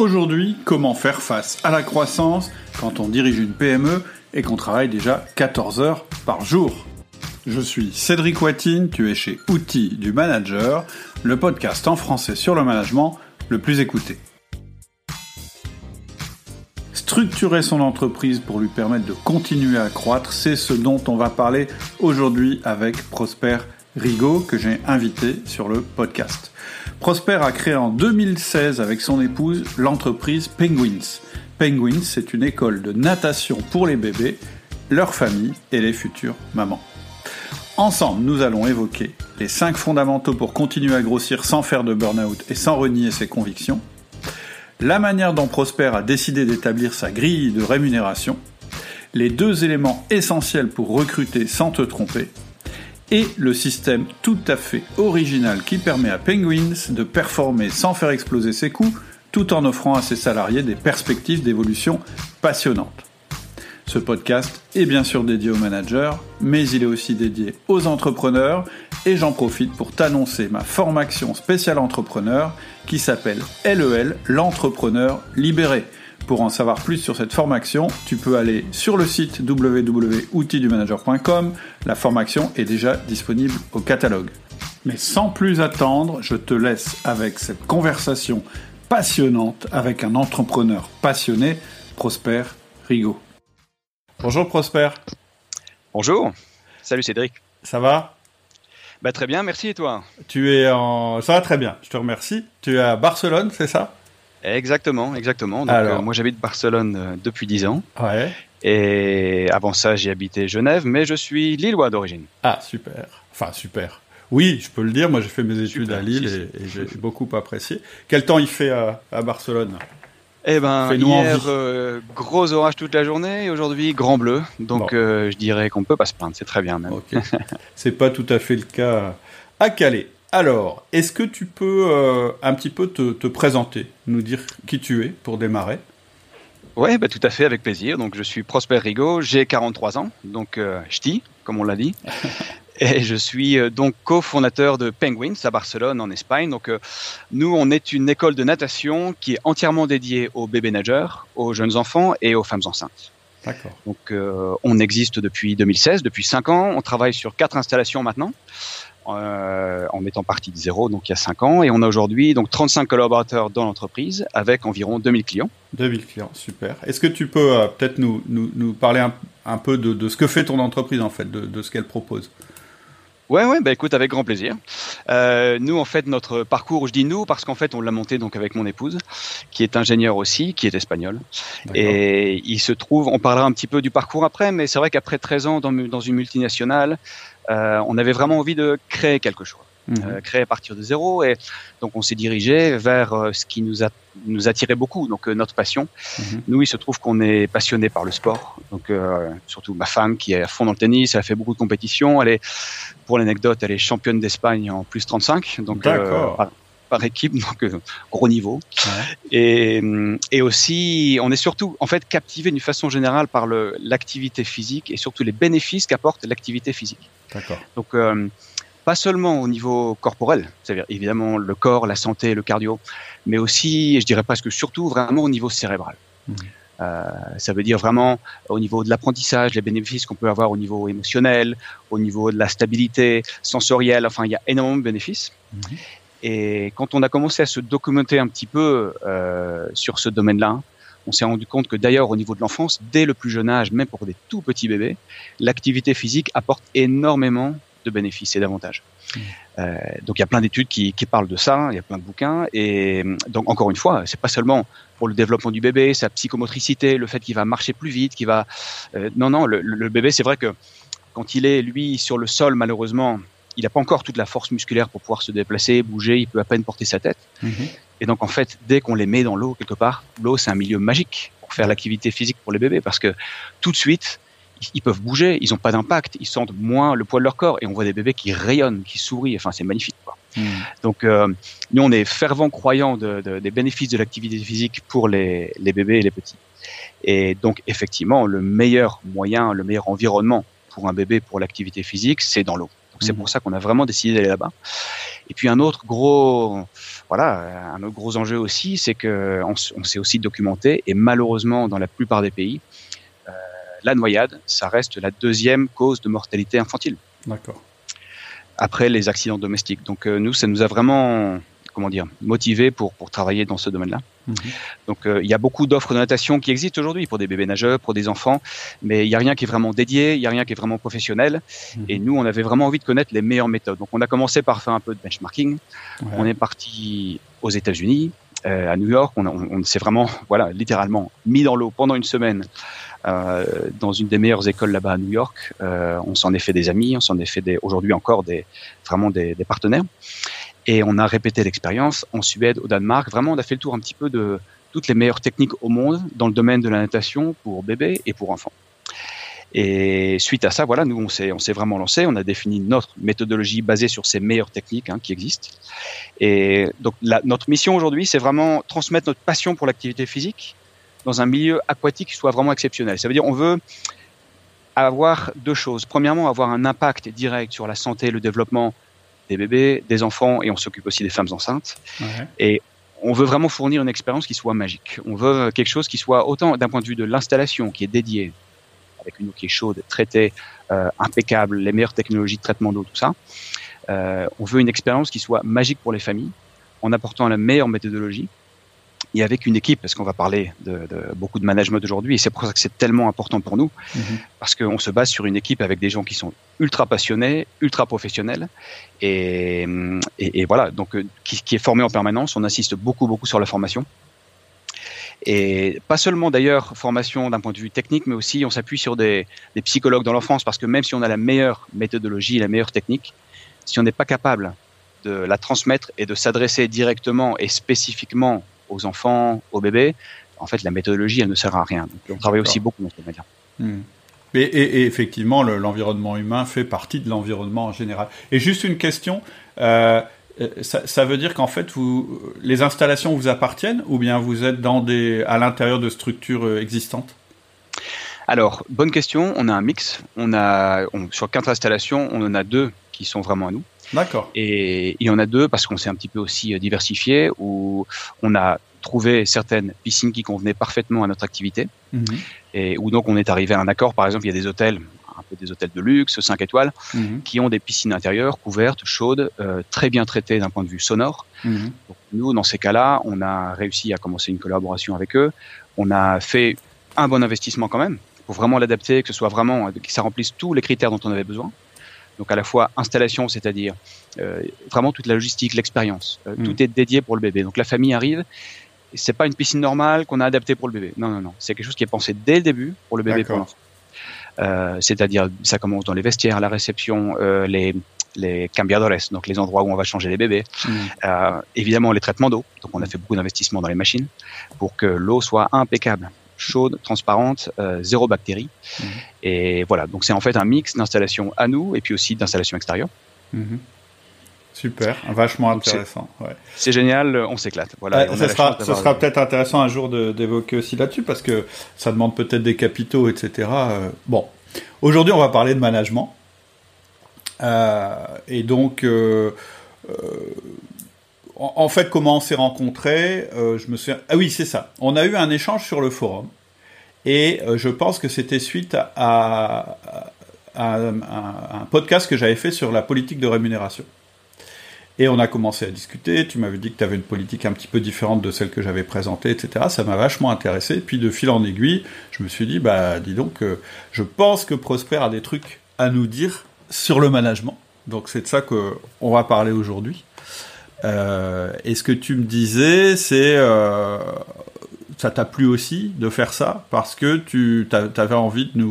Aujourd'hui, comment faire face à la croissance quand on dirige une PME et qu'on travaille déjà 14 heures par jour ? Je suis Cédric Wattin, tu es chez Outils du Manager, le podcast en français sur le management le plus écouté. Structurer son entreprise pour lui permettre de continuer à croître, c'est ce dont on va parler aujourd'hui avec Prosper Rigaut, que j'ai invité sur le podcast. Prosper a créé en 2016 avec son épouse l'entreprise Penguins. Penguins, c'est une école de natation pour les bébés, leurs familles et les futures mamans. Ensemble, nous allons évoquer les 5 fondamentaux pour continuer à grossir sans faire de burn-out et sans renier ses convictions, la manière dont Prosper a décidé d'établir sa grille de rémunération, les 2 éléments essentiels pour recruter sans te tromper, et le système tout à fait original qui permet à Penguins de performer sans faire exploser ses coûts, tout en offrant à ses salariés des perspectives d'évolution passionnantes. Ce podcast est bien sûr dédié aux managers, mais il est aussi dédié aux entrepreneurs, et j'en profite pour t'annoncer ma formation spéciale entrepreneur qui s'appelle LEL, l'entrepreneur libéré. Pour en savoir plus sur cette formation, tu peux aller sur le site www.outildumanager.com. La formation est déjà disponible au catalogue. Mais sans plus attendre, je te laisse avec cette conversation passionnante avec un entrepreneur passionné, Prosper Rigaut. Bonjour Prosper. Bonjour. Salut Cédric. Ça va ? Bah très bien, merci et toi ? Ça va très bien, je te remercie. Tu es à Barcelone, c'est ça ? Exactement. Donc, moi, j'habite Barcelone depuis 10 ans. Ouais. Et avant ça, j'ai habité Genève, mais je suis lillois d'origine. Ah, super. Enfin, super. Oui, je peux le dire. Moi, j'ai fait mes études à Lille et j'ai beaucoup apprécié. Quel temps il fait à Barcelone ? Eh ben, hier, gros orage toute la journée et aujourd'hui, grand bleu. Donc, bon. Je dirais qu'on ne peut pas se plaindre. C'est très bien même. Okay. C'est pas tout à fait le cas à Calais. Alors, est-ce que tu peux un petit peu te présenter, nous dire qui tu es pour démarrer ? Oui, bah, tout à fait, avec plaisir. Donc, je suis Prosper Rigaut, j'ai 43 ans, donc ch'ti, comme on l'a dit. Et je suis donc cofondateur de Penguins à Barcelone, en Espagne. Donc, nous, on est une école de natation qui est entièrement dédiée aux bébés nageurs, aux jeunes enfants et aux femmes enceintes. D'accord. Donc, on existe depuis 2016, depuis 5 ans. On travaille sur 4 installations maintenant. En étant parti de zéro, donc il y a 5 ans. Et on a aujourd'hui donc 35 collaborateurs dans l'entreprise avec environ 2000 clients. 2000 clients, super. Est-ce que tu peux peut-être nous parler un peu de ce que fait ton entreprise, en fait, de ce qu'elle propose ? Ouais, bah écoute, avec grand plaisir. Nous, en fait, notre parcours, je dis nous, parce qu'en fait, on l'a monté donc avec mon épouse, qui est ingénieure aussi, qui est espagnole. D'accord. Et il se trouve, on parlera un petit peu du parcours après, mais c'est vrai qu'après 13 ans dans une multinationale, on avait vraiment envie de créer quelque chose, créer à partir de zéro, et donc on s'est dirigé vers ce qui nous attirait beaucoup, donc notre passion. Nous, il se trouve qu'on est passionné par le sport, donc surtout ma femme qui est à fond dans le tennis, elle a fait beaucoup de compétitions, elle est, pour l'anecdote, elle est championne d'Espagne en plus 35, donc par équipe, donc gros niveau. Ouais. Et aussi, on est surtout en fait captivé d'une façon générale par l'activité physique et surtout les bénéfices qu'apporte l'activité physique. D'accord. Donc, pas seulement au niveau corporel, c'est-à-dire évidemment le corps, la santé, le cardio, mais aussi, je dirais presque surtout, vraiment au niveau cérébral. Ça veut dire vraiment au niveau de l'apprentissage, les bénéfices qu'on peut avoir au niveau émotionnel, au niveau de la stabilité sensorielle, enfin, il y a énormément de bénéfices. Et quand on a commencé à se documenter un petit peu sur ce domaine-là, on s'est rendu compte que d'ailleurs au niveau de l'enfance, dès le plus jeune âge, même pour des tout petits bébés, l'activité physique apporte énormément de bénéfices et d'avantages. Donc il y a plein d'études qui parlent de ça, il y a plein de bouquins, et donc encore une fois, c'est pas seulement pour le développement du bébé, sa psychomotricité, le fait qu'il va marcher plus vite, qu'il va... le bébé, c'est vrai que quand il est, lui, sur le sol, malheureusement, il n'a pas encore toute la force musculaire pour pouvoir se déplacer, bouger, il peut à peine porter sa tête. Et donc, en fait, dès qu'on les met dans l'eau, quelque part, l'eau, c'est un milieu magique pour faire l'activité physique pour les bébés parce que tout de suite, ils peuvent bouger, ils n'ont pas d'impact, ils sentent moins le poids de leur corps et on voit des bébés qui rayonnent, qui sourient, enfin, c'est magnifique, quoi. Donc, nous, on est fervents croyants des bénéfices de l'activité physique pour les bébés et les petits. Et donc, effectivement, le meilleur moyen, le meilleur environnement pour un bébé pour l'activité physique, c'est dans l'eau. Donc c'est pour ça qu'on a vraiment décidé d'aller là-bas. Et puis un autre gros enjeu aussi, c'est que on s'est aussi documenté, et malheureusement dans la plupart des pays, la noyade, ça reste la deuxième cause de mortalité infantile. D'accord. Après les accidents domestiques. Donc nous, ça nous a vraiment, motivés pour travailler dans ce domaine-là. Donc il y a beaucoup d'offres de natation qui existent aujourd'hui pour des bébés nageurs, pour des enfants, mais il n'y a rien qui est vraiment dédié, il n'y a rien qui est vraiment professionnel. Et nous, on avait vraiment envie de connaître les meilleures méthodes. Donc on a commencé par faire un peu de benchmarking. On est parti aux États-Unis, à New York. On s'est vraiment, littéralement mis dans l'eau pendant une semaine dans une des meilleures écoles là-bas à New York. On s'en est fait des amis, on s'en est fait des partenaires. Et on a répété l'expérience en Suède, au Danemark. Vraiment, on a fait le tour un petit peu de toutes les meilleures techniques au monde dans le domaine de la natation pour bébés et pour enfants. Et suite à ça, nous, on s'est vraiment lancé. On a défini notre méthodologie basée sur ces meilleures techniques qui existent. Et donc, notre mission aujourd'hui, c'est vraiment transmettre notre passion pour l'activité physique dans un milieu aquatique qui soit vraiment exceptionnel. Ça veut dire, on veut avoir deux choses. Premièrement, avoir un impact direct sur la santé, le développement des bébés, des enfants, et on s'occupe aussi des femmes enceintes. Et on veut vraiment fournir une expérience qui soit magique. On veut quelque chose qui soit autant d'un point de vue de l'installation, qui est dédiée, avec une eau qui est chaude, traitée, impeccable, les meilleures technologies de traitement d'eau, tout ça. On veut une expérience qui soit magique pour les familles, en apportant la meilleure méthodologie, et avec une équipe, parce qu'on va parler de beaucoup de management aujourd'hui, et c'est pour ça que c'est tellement important pour nous, parce qu'on se base sur une équipe avec des gens qui sont ultra passionnés, ultra professionnels, et voilà, donc qui est formé en permanence. On insiste beaucoup sur la formation, et pas seulement d'ailleurs formation d'un point de vue technique, mais aussi on s'appuie sur des psychologues dans l'enfance, parce que même si on a la meilleure méthodologie, la meilleure technique, si on n'est pas capable de la transmettre et de s'adresser directement et spécifiquement aux enfants, aux bébés, en fait, la méthodologie, elle ne sert à rien. Donc, on travaille aussi beaucoup dans cette manière. Et effectivement, l'environnement humain fait partie de l'environnement en général. Et juste une question, ça veut dire qu'en fait, les installations vous appartiennent, ou bien vous êtes à l'intérieur de structures existantes ? Alors, bonne question. On a un mix. Sur 4 installations, on en a 2 qui sont vraiment à nous. D'accord. Et il y en a 2 parce qu'on s'est un petit peu aussi diversifié, où on a trouvé certaines piscines qui convenaient parfaitement à notre activité, et où donc on est arrivé à un accord. Par exemple, il y a des hôtels, un peu des hôtels de luxe, 5 étoiles, qui ont des piscines intérieures, couvertes, chaudes, très bien traitées d'un point de vue sonore. Donc nous, dans ces cas-là, on a réussi à commencer une collaboration avec eux. On a fait un bon investissement quand même, pour vraiment l'adapter, que ça remplisse tous les critères dont on avait besoin. Donc à la fois installation, c'est-à-dire vraiment toute la logistique, l'expérience, tout est dédié pour le bébé. Donc la famille arrive, c'est pas une piscine normale qu'on a adaptée pour le bébé. Non, c'est quelque chose qui est pensé dès le début pour le bébé, pour l'enfant. C'est-à-dire ça commence dans les vestiaires, la réception, les cambiadores, donc les endroits où on va changer les bébés. Évidemment les traitements d'eau. Donc on a fait beaucoup d'investissements dans les machines pour que l'eau soit impeccable, chaude, transparente, zéro bactéries. Et voilà, donc c'est en fait un mix d'installations à nous et puis aussi d'installations extérieures. Super, vachement intéressant. C'est génial, on s'éclate. Voilà, ça sera peut-être intéressant un jour d'évoquer aussi là-dessus, parce que ça demande peut-être des capitaux, etc. Bon, aujourd'hui, on va parler de management. Et donc... en fait, comment on s'est rencontrés, je me souviens... Ah oui, c'est ça. On a eu un échange sur le forum. Et je pense que c'était suite à un podcast que j'avais fait sur la politique de rémunération. Et on a commencé à discuter. Tu m'avais dit que tu avais une politique un petit peu différente de celle que j'avais présentée, etc. Ça m'a vachement intéressé. Puis de fil en aiguille, je me suis dit, dis donc, je pense que Prosper a des trucs à nous dire sur le management. Donc c'est de ça qu'on va parler aujourd'hui. Et ce que tu me disais, c'est ça t'a plu aussi de faire ça, parce que tu avais envie de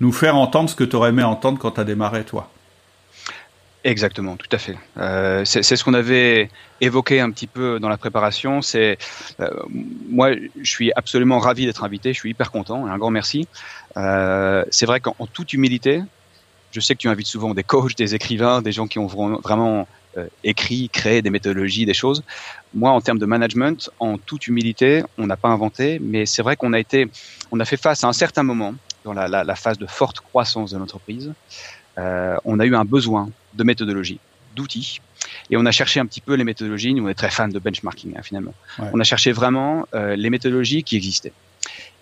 nous faire entendre ce que tu aurais aimé entendre quand tu as démarré, toi. Exactement, tout à fait. C'est ce qu'on avait évoqué un petit peu dans la préparation. Moi, je suis absolument ravi d'être invité, je suis hyper content, un grand merci. C'est vrai qu'en toute humilité, je sais que tu invites souvent des coachs, des écrivains, des gens qui ont vraiment... écrit, créé des méthodologies, des choses. Moi, en termes de management, en toute humilité, on n'a pas inventé, mais c'est vrai qu'on a fait face à un certain moment, dans la phase de forte croissance de l'entreprise, on a eu un besoin de méthodologie, d'outils, et on a cherché un petit peu les méthodologies. Nous, on est très fans de benchmarking, hein, finalement. Ouais. On a cherché vraiment les méthodologies qui existaient.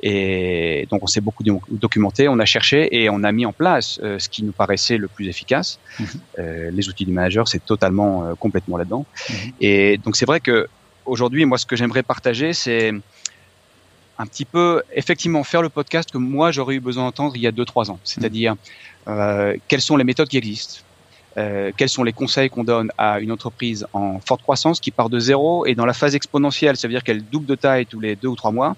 Et donc, on s'est beaucoup documenté, on a cherché et on a mis en place ce qui nous paraissait le plus efficace. Mm-hmm. Les outils du manager, c'est totalement, complètement là-dedans. Mm-hmm. Et donc, c'est vrai que aujourd'hui, moi, ce que j'aimerais partager, c'est un petit peu, effectivement, faire le podcast que moi, j'aurais eu besoin d'entendre il y a 2-3 ans. C'est-à-dire, quelles sont les méthodes qui existent, quels sont les conseils qu'on donne à une entreprise en forte croissance qui part de zéro et dans la phase exponentielle, ça veut dire qu'elle double de taille tous les 2 ou 3 mois.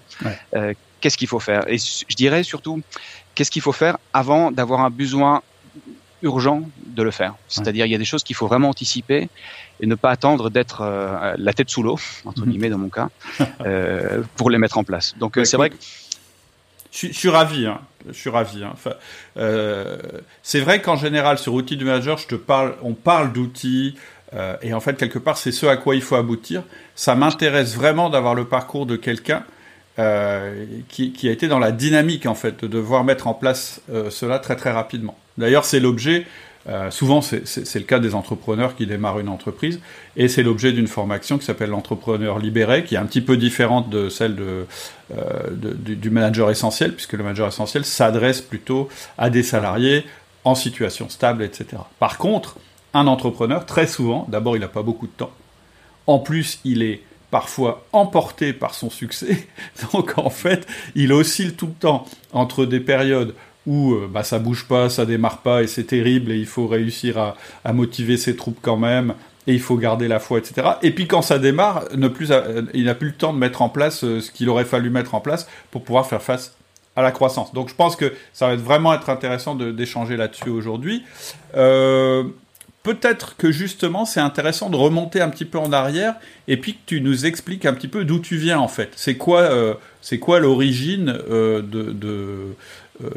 Ouais. Qu'est-ce qu'il faut faire? Et je dirais surtout, qu'est-ce qu'il faut faire avant d'avoir un besoin urgent de le faire. C'est-à-dire, il y a des choses qu'il faut vraiment anticiper et ne pas attendre d'être la tête sous l'eau, entre guillemets dans mon cas, pour les mettre en place. Donc, c'est vrai que... Je suis ravi. Enfin, c'est vrai qu'en général, sur Outils du Manager, on parle d'outils et en fait, quelque part, c'est ce à quoi il faut aboutir. Ça m'intéresse vraiment d'avoir le parcours de quelqu'un qui a été dans la dynamique, en fait, de devoir mettre en place cela très, très rapidement. D'ailleurs, c'est l'objet, souvent c'est le cas des entrepreneurs qui démarrent une entreprise, et c'est l'objet d'une formation qui s'appelle l'entrepreneur libéré, qui est un petit peu différente de celle du manager essentiel, puisque le manager essentiel s'adresse plutôt à des salariés en situation stable, etc. Par contre, un entrepreneur, très souvent, d'abord il n'a pas beaucoup de temps, en plus il est parfois emporté par son succès, donc en fait il oscille tout le temps entre des périodes où ça bouge pas, ça démarre pas, et c'est terrible, et il faut réussir à motiver ses troupes quand même, et il faut garder la foi, etc. Et puis quand ça démarre, il n'a plus le temps de mettre en place ce qu'il aurait fallu mettre en place pour pouvoir faire face à la croissance. Donc je pense que ça va vraiment être intéressant d'échanger là-dessus aujourd'hui. Peut-être que justement, c'est intéressant de remonter un petit peu en arrière et puis que tu nous expliques un petit peu d'où tu viens en fait. C'est quoi l'origine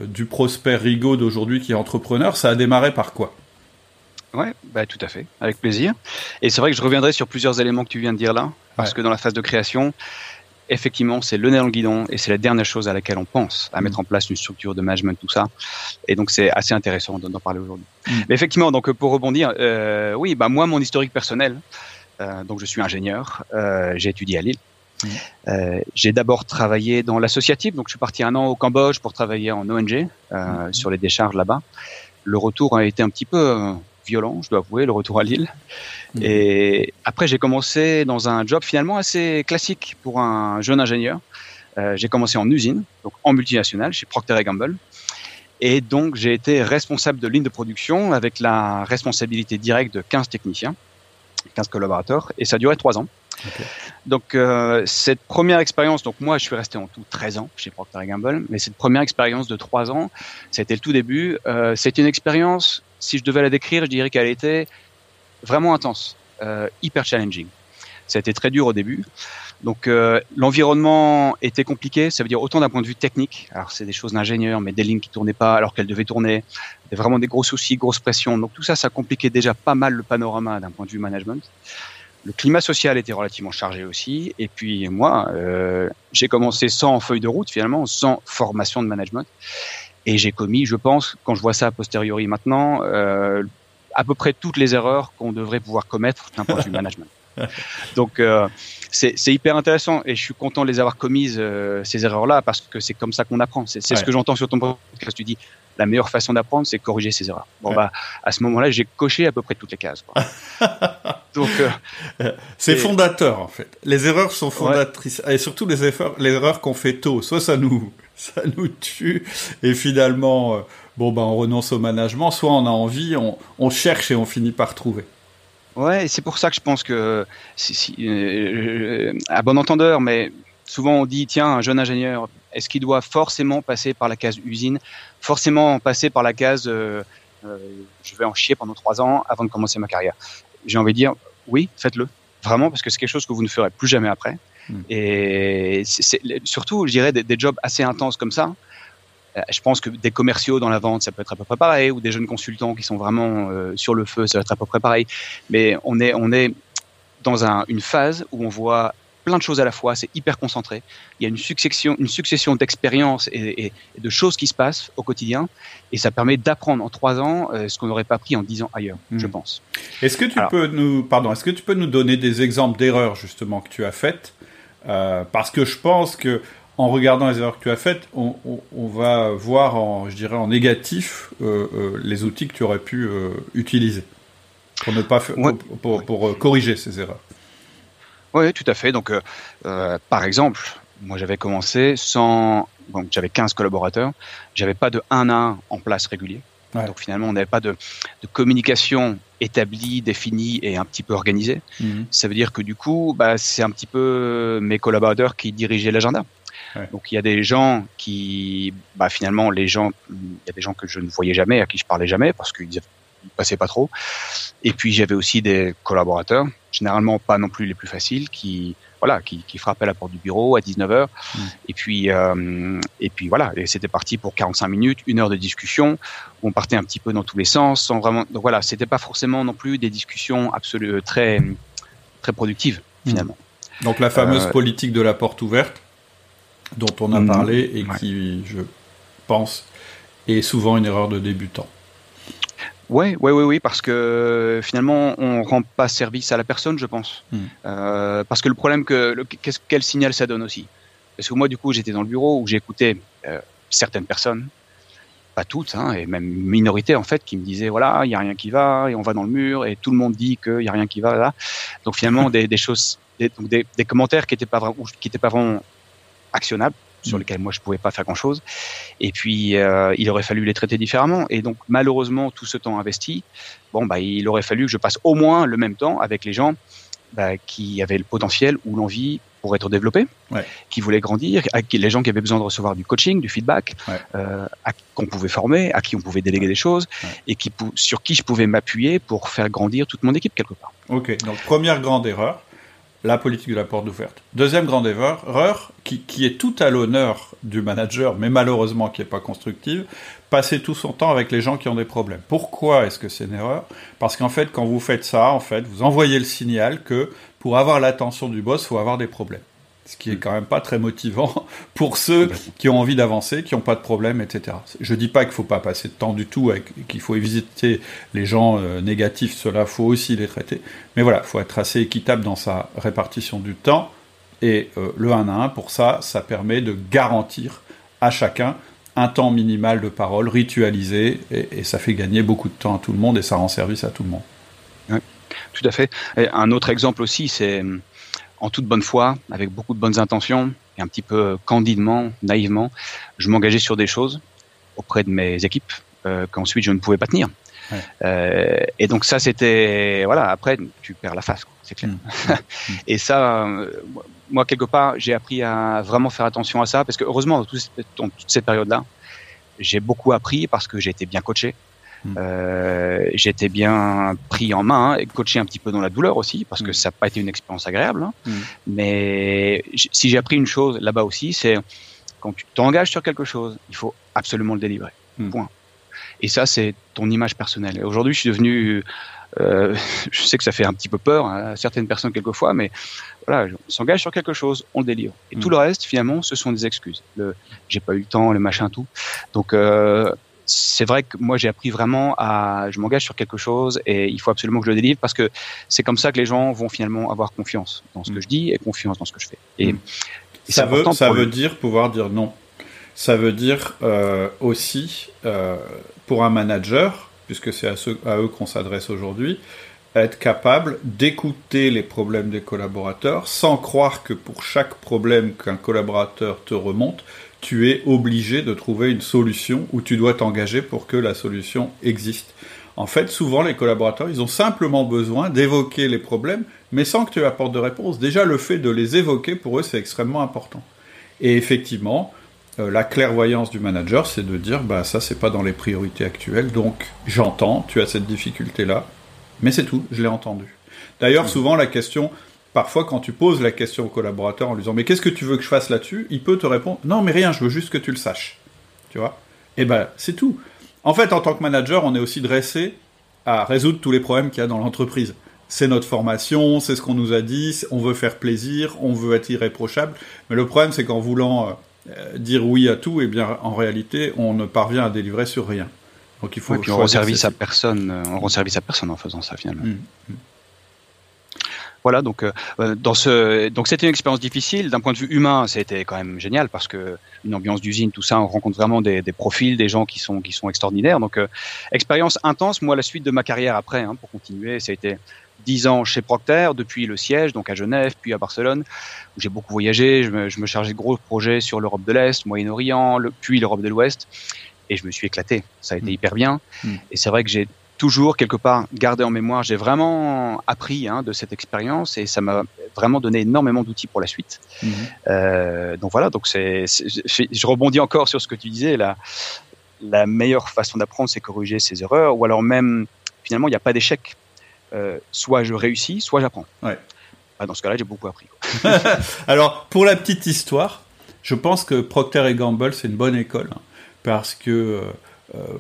du Prosper Rigaut d'aujourd'hui qui est entrepreneur? Ça a démarré par quoi? Ouais, tout à fait, avec plaisir. Et c'est vrai que je reviendrai sur plusieurs éléments que tu viens de dire là, parce que dans la phase de création, effectivement, c'est le nez dans le guidon et c'est la dernière chose à laquelle on pense, à mettre en place une structure de management, tout ça. Et donc, c'est assez intéressant d'en parler aujourd'hui. Mais effectivement, donc pour rebondir, moi, mon historique personnel, donc je suis ingénieur, j'ai étudié à Lille. J'ai d'abord travaillé dans l'associatif, donc je suis parti 1 an au Cambodge pour travailler en ONG sur les décharges là-bas. Le retour a été un petit peu violent, je dois avouer, le retour à Lille. Et après, j'ai commencé dans un job finalement assez classique pour un jeune ingénieur. J'ai commencé en usine, donc en multinationale, chez Procter & Gamble. Et donc, j'ai été responsable de ligne de production avec la responsabilité directe de 15 techniciens, 15 collaborateurs. Et ça a duré 3 ans. Okay. Donc, cette première expérience, donc moi, je suis resté en tout 13 ans chez Procter & Gamble, mais cette première expérience de 3 ans, c'était le tout début. C'était une expérience, si je devais la décrire, je dirais qu'elle était vraiment intense, hyper challenging. Ça a été très dur au début. Donc, l'environnement était compliqué, ça veut dire autant d'un point de vue technique. Alors, c'est des choses d'ingénieur, mais des lignes qui tournaient pas alors qu'elles devaient tourner. Vraiment des gros soucis, grosses pressions. Donc, tout ça, ça compliquait déjà pas mal le panorama d'un point de vue management. Le climat social était relativement chargé aussi. Et puis, moi, j'ai commencé sans feuille de route, finalement, sans formation de management. Et j'ai commis, je pense, quand je vois ça a posteriori maintenant, à peu près toutes les erreurs qu'on devrait pouvoir commettre d'un point de vue management. Donc, c'est hyper intéressant et je suis content de les avoir commises, ces erreurs-là, parce que c'est comme ça qu'on apprend. C'est ce que j'entends sur ton podcast. Tu dis, la meilleure façon d'apprendre, c'est de corriger ses erreurs. Bon, à ce moment-là, j'ai coché à peu près toutes les cases, quoi. Donc, c'est fondateur, en fait. Les erreurs sont fondatrices. Ouais. Et surtout, les erreurs qu'on fait tôt. Soit ça nous tue et finalement, on renonce au management. Soit on a envie, on cherche et on finit par trouver. Ouais, et c'est pour ça que je pense que, à bon entendeur, mais souvent on dit, tiens, un jeune ingénieur, est-ce qu'il doit forcément passer par la case usine, forcément passer par la case je vais en chier pendant 3 ans avant de commencer ma carrière? J'ai envie de dire, oui, faites-le, vraiment, parce que c'est quelque chose que vous ne ferez plus jamais après. Et surtout, je dirais, des jobs assez intenses comme ça. Je pense que des commerciaux dans la vente, ça peut être à peu près pareil, ou des jeunes consultants qui sont vraiment sur le feu, ça va être à peu près pareil. Mais on est dans une phase où on voit plein de choses à la fois, c'est hyper concentré. Il y a une succession d'expériences et de choses qui se passent au quotidien, et ça permet d'apprendre en 3 ans ce qu'on n'aurait pas appris en 10 ans ailleurs, je pense. Est-ce que tu peux nous donner des exemples d'erreurs justement que tu as faites, parce que je pense que en regardant les erreurs que tu as faites, on va voir, en négatif les outils que tu aurais pu utiliser pour ne pas pour corriger ces erreurs. Oui, tout à fait. Donc, par exemple, moi, j'avais commencé sans... Donc, j'avais 15 collaborateurs. Je n'avais pas de 1 à 1 en place régulier. Ouais. Donc, finalement, on n'avait pas de communication établie, définie et un petit peu organisée. Mm-hmm. Ça veut dire que du coup, c'est un petit peu mes collaborateurs qui dirigeaient l'agenda. Ouais. Donc, il y a des gens qui... finalement, il y a des gens que je ne voyais jamais, à qui je ne parlais jamais, parce qu'ils passaient pas trop. Et puis, j'avais aussi des collaborateurs, généralement pas non plus les plus faciles, qui frappaient à la porte du bureau à 19h. Et puis voilà, et c'était parti pour 45 minutes, 1 heure de discussion, où on partait un petit peu dans tous les sens, sans vraiment... Donc voilà, c'était pas forcément non plus des discussions absolument très, très productives, finalement. Donc, la fameuse politique de la porte ouverte, dont on a parlé, et qui, je pense, est souvent une erreur de débutant. Oui, parce que finalement, on ne rend pas service à la personne, je pense. Parce que le problème, quel signal ça donne aussi ? Parce que moi, du coup, j'étais dans le bureau où j'écoutais certaines personnes, pas toutes, et même une minorité, en fait, qui me disaient, voilà, il n'y a rien qui va, et on va dans le mur, et tout le monde dit qu'il n'y a rien qui va, là. Donc finalement, des choses, des commentaires qui n'étaient pas vraiment actionnables, sur lesquels moi je pouvais pas faire grand chose, et puis il aurait fallu les traiter différemment, et donc malheureusement tout ce temps investi, il aurait fallu que je passe au moins le même temps avec les gens qui avaient le potentiel ou l'envie pour être développés, qui voulaient grandir, les gens qui avaient besoin de recevoir du coaching, du feedback, qu'on pouvait former, à qui on pouvait déléguer des choses, et sur qui je pouvais m'appuyer pour faire grandir toute mon équipe quelque part. Ok, donc première grande erreur, la politique de la porte ouverte. Deuxième grande erreur, qui est tout à l'honneur du manager, mais malheureusement qui n'est pas constructive, passer tout son temps avec les gens qui ont des problèmes. Pourquoi est-ce que c'est une erreur ? Parce qu'en fait, quand vous faites ça, vous envoyez le signal que pour avoir l'attention du boss, il faut avoir des problèmes. Ce qui n'est quand même pas très motivant pour ceux qui ont envie d'avancer, qui n'ont pas de problème, etc. Je ne dis pas qu'il ne faut pas passer de temps du tout, qu'il faut éviter les gens négatifs, cela faut aussi les traiter. Mais voilà, il faut être assez équitable dans sa répartition du temps. Et le 1 à 1, pour ça, ça permet de garantir à chacun un temps minimal de parole ritualisé. Et ça fait gagner beaucoup de temps à tout le monde et ça rend service à tout le monde. Oui, tout à fait. Et un autre exemple aussi, c'est... En toute bonne foi, avec beaucoup de bonnes intentions, et un petit peu candidement, naïvement, je m'engageais sur des choses auprès de mes équipes qu'ensuite je ne pouvais pas tenir. Ouais. Et donc ça, c'était... Voilà, après, tu perds la face, quoi, c'est clair. Et ça, moi, quelque part, j'ai appris à vraiment faire attention à ça, parce que heureusement, dans toute cette période-là, j'ai beaucoup appris parce que j'ai été bien coaché. J'étais bien pris en main, et coaché un petit peu dans la douleur aussi, parce que ça n'a pas été une expérience agréable. Mais si j'ai appris une chose là-bas aussi, c'est quand tu t'engages sur quelque chose, il faut absolument le délivrer. Point. Et ça, c'est ton image personnelle. Et aujourd'hui, je suis devenu... je sais que ça fait un petit peu peur à certaines personnes quelquefois, mais voilà, on s'engage sur quelque chose, on le délivre. Et tout le reste, finalement, ce sont des excuses. J'ai pas eu le temps, le machin, tout. Donc... c'est vrai que moi, j'ai appris vraiment je m'engage sur quelque chose et il faut absolument que je le délivre parce que c'est comme ça que les gens vont finalement avoir confiance dans ce que je dis et confiance dans ce que je fais. Et ça veut dire pouvoir dire non. Ça veut dire aussi, pour un manager, puisque c'est à eux qu'on s'adresse aujourd'hui, être capable d'écouter les problèmes des collaborateurs sans croire que pour chaque problème qu'un collaborateur te remonte, tu es obligé de trouver une solution ou tu dois t'engager pour que la solution existe. En fait, souvent, les collaborateurs, ils ont simplement besoin d'évoquer les problèmes, mais sans que tu apportes de réponse. Déjà, le fait de les évoquer, pour eux, c'est extrêmement important. Et effectivement, la clairvoyance du manager, c'est de dire « ça, c'est pas dans les priorités actuelles, donc j'entends, tu as cette difficulté-là, mais c'est tout, je l'ai entendu. » D'ailleurs, souvent, la question... Parfois, quand tu poses la question au collaborateur en lui disant « Mais qu'est-ce que tu veux que je fasse là-dessus ?» Il peut te répondre « Non, mais rien, je veux juste que tu le saches. » Tu vois ? Et c'est tout. En fait, en tant que manager, on est aussi dressé à résoudre tous les problèmes qu'il y a dans l'entreprise. c'est notre formation, c'est ce qu'on nous a dit, on veut faire plaisir, on veut être irréprochable. Mais le problème, c'est qu'en voulant dire oui à tout, eh bien, en réalité, on ne parvient à délivrer sur rien. Donc il faut. Et puis on rend service à personne. On rend service à personne en faisant ça finalement. Voilà, donc c'était une expérience difficile d'un point de vue humain, ça a été quand même génial parce que une ambiance d'usine, tout ça, on rencontre vraiment des profils, des gens qui sont extraordinaires. Donc expérience intense. Moi, la suite de ma carrière après, pour continuer, ça a été 10 ans chez Procter, depuis le siège, donc à Genève, puis à Barcelone, où j'ai beaucoup voyagé. Je me chargeais de gros projets sur l'Europe de l'Est, Moyen-Orient, puis l'Europe de l'Ouest, et je me suis éclaté. Ça a été hyper bien. Et c'est vrai que j'ai toujours, quelque part, gardé en mémoire, j'ai vraiment appris de cette expérience et ça m'a vraiment donné énormément d'outils pour la suite. Donc voilà, donc je rebondis encore sur ce que tu disais, la meilleure façon d'apprendre, c'est corriger ses erreurs, ou alors même, finalement, il n'y a pas d'échec. Soit je réussis, soit j'apprends. Ouais. Dans ce cas-là, j'ai beaucoup appris. Alors, pour la petite histoire, je pense que Procter & Gamble, c'est une bonne école, parce que,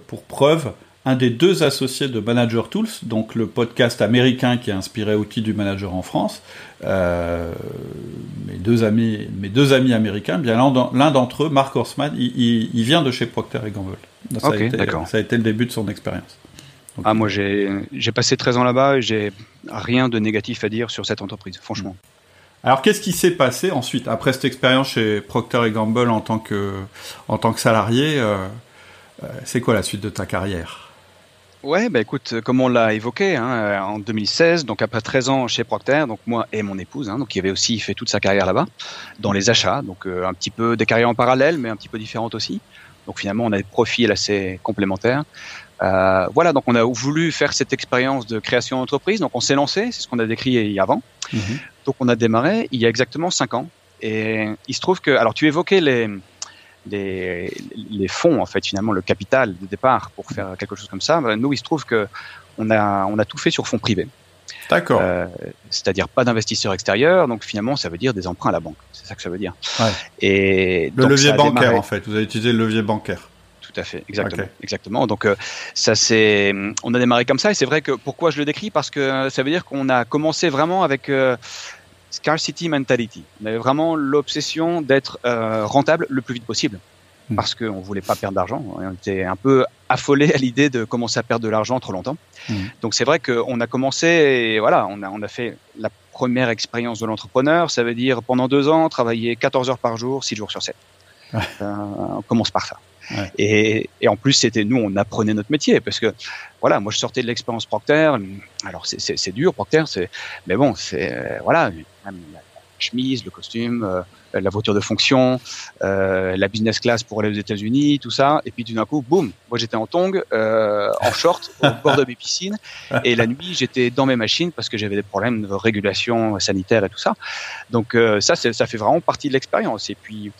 pour preuve, un des deux associés de Manager Tools, donc le podcast américain qui a inspiré Outils du Manager en France, mes deux amis américains, bien l'un d'entre eux, Marc Horsman, il vient de chez Procter & Gamble. Donc, ça a été le début de son expérience. Ah, moi, j'ai passé 13 ans là-bas et j'ai rien de négatif à dire sur cette entreprise, franchement. Alors, qu'est-ce qui s'est passé ensuite, après cette expérience chez Procter & Gamble en tant que salarié, c'est quoi la suite de ta carrière ? Ouais, écoute, comme on l'a évoqué, en 2016, donc après 13 ans chez Procter, donc moi et mon épouse, donc qui avait aussi fait toute sa carrière là-bas, dans les achats, donc un petit peu des carrières en parallèle, mais un petit peu différentes aussi. Donc finalement, on a des profils assez complémentaires. Voilà, donc on a voulu faire cette expérience de création d'entreprise, donc on s'est lancé, c'est ce qu'on a décrit avant. Donc on a démarré il y a exactement 5 ans. Et il se trouve que, alors tu évoquais les fonds, en fait, finalement, le capital de départ pour faire quelque chose comme ça. Nous, il se trouve qu'on a tout fait sur fonds privés. D'accord. C'est-à-dire pas d'investisseurs extérieurs, donc finalement, ça veut dire des emprunts à la banque. C'est ça que ça veut dire. Ouais. Et le levier bancaire, en fait. Vous avez utilisé le levier bancaire. Tout à fait, exactement. Okay. Exactement. Donc, on a démarré comme ça, et c'est vrai que pourquoi je le décris ? Parce que ça veut dire qu'on a commencé vraiment avec. Scarcity mentality. On avait vraiment l'obsession d'être rentable le plus vite possible parce qu'on ne voulait pas perdre d'argent. On était un peu affolé à l'idée de commencer à perdre de l'argent trop longtemps. Donc c'est vrai qu'on a commencé et voilà, on a fait la première expérience de l'entrepreneur. Ça veut dire pendant 2 ans, travailler 14 heures par jour, 6 jours sur 7. Ouais. On commence par ça. Ouais. Et en plus, nous, on apprenait notre métier parce que, voilà, moi je sortais de l'expérience Procter. Alors c'est dur, Procter, mais bon, voilà, la chemise, le costume, la voiture de fonction, la business class pour aller aux États-Unis, tout ça. Et puis tout d'un coup, boum, moi j'étais en tongs, en short, au bord de mes piscines. Et la nuit, j'étais dans mes machines parce que j'avais des problèmes de régulation sanitaire et tout ça. Donc ça fait vraiment partie de l'expérience. Et puis.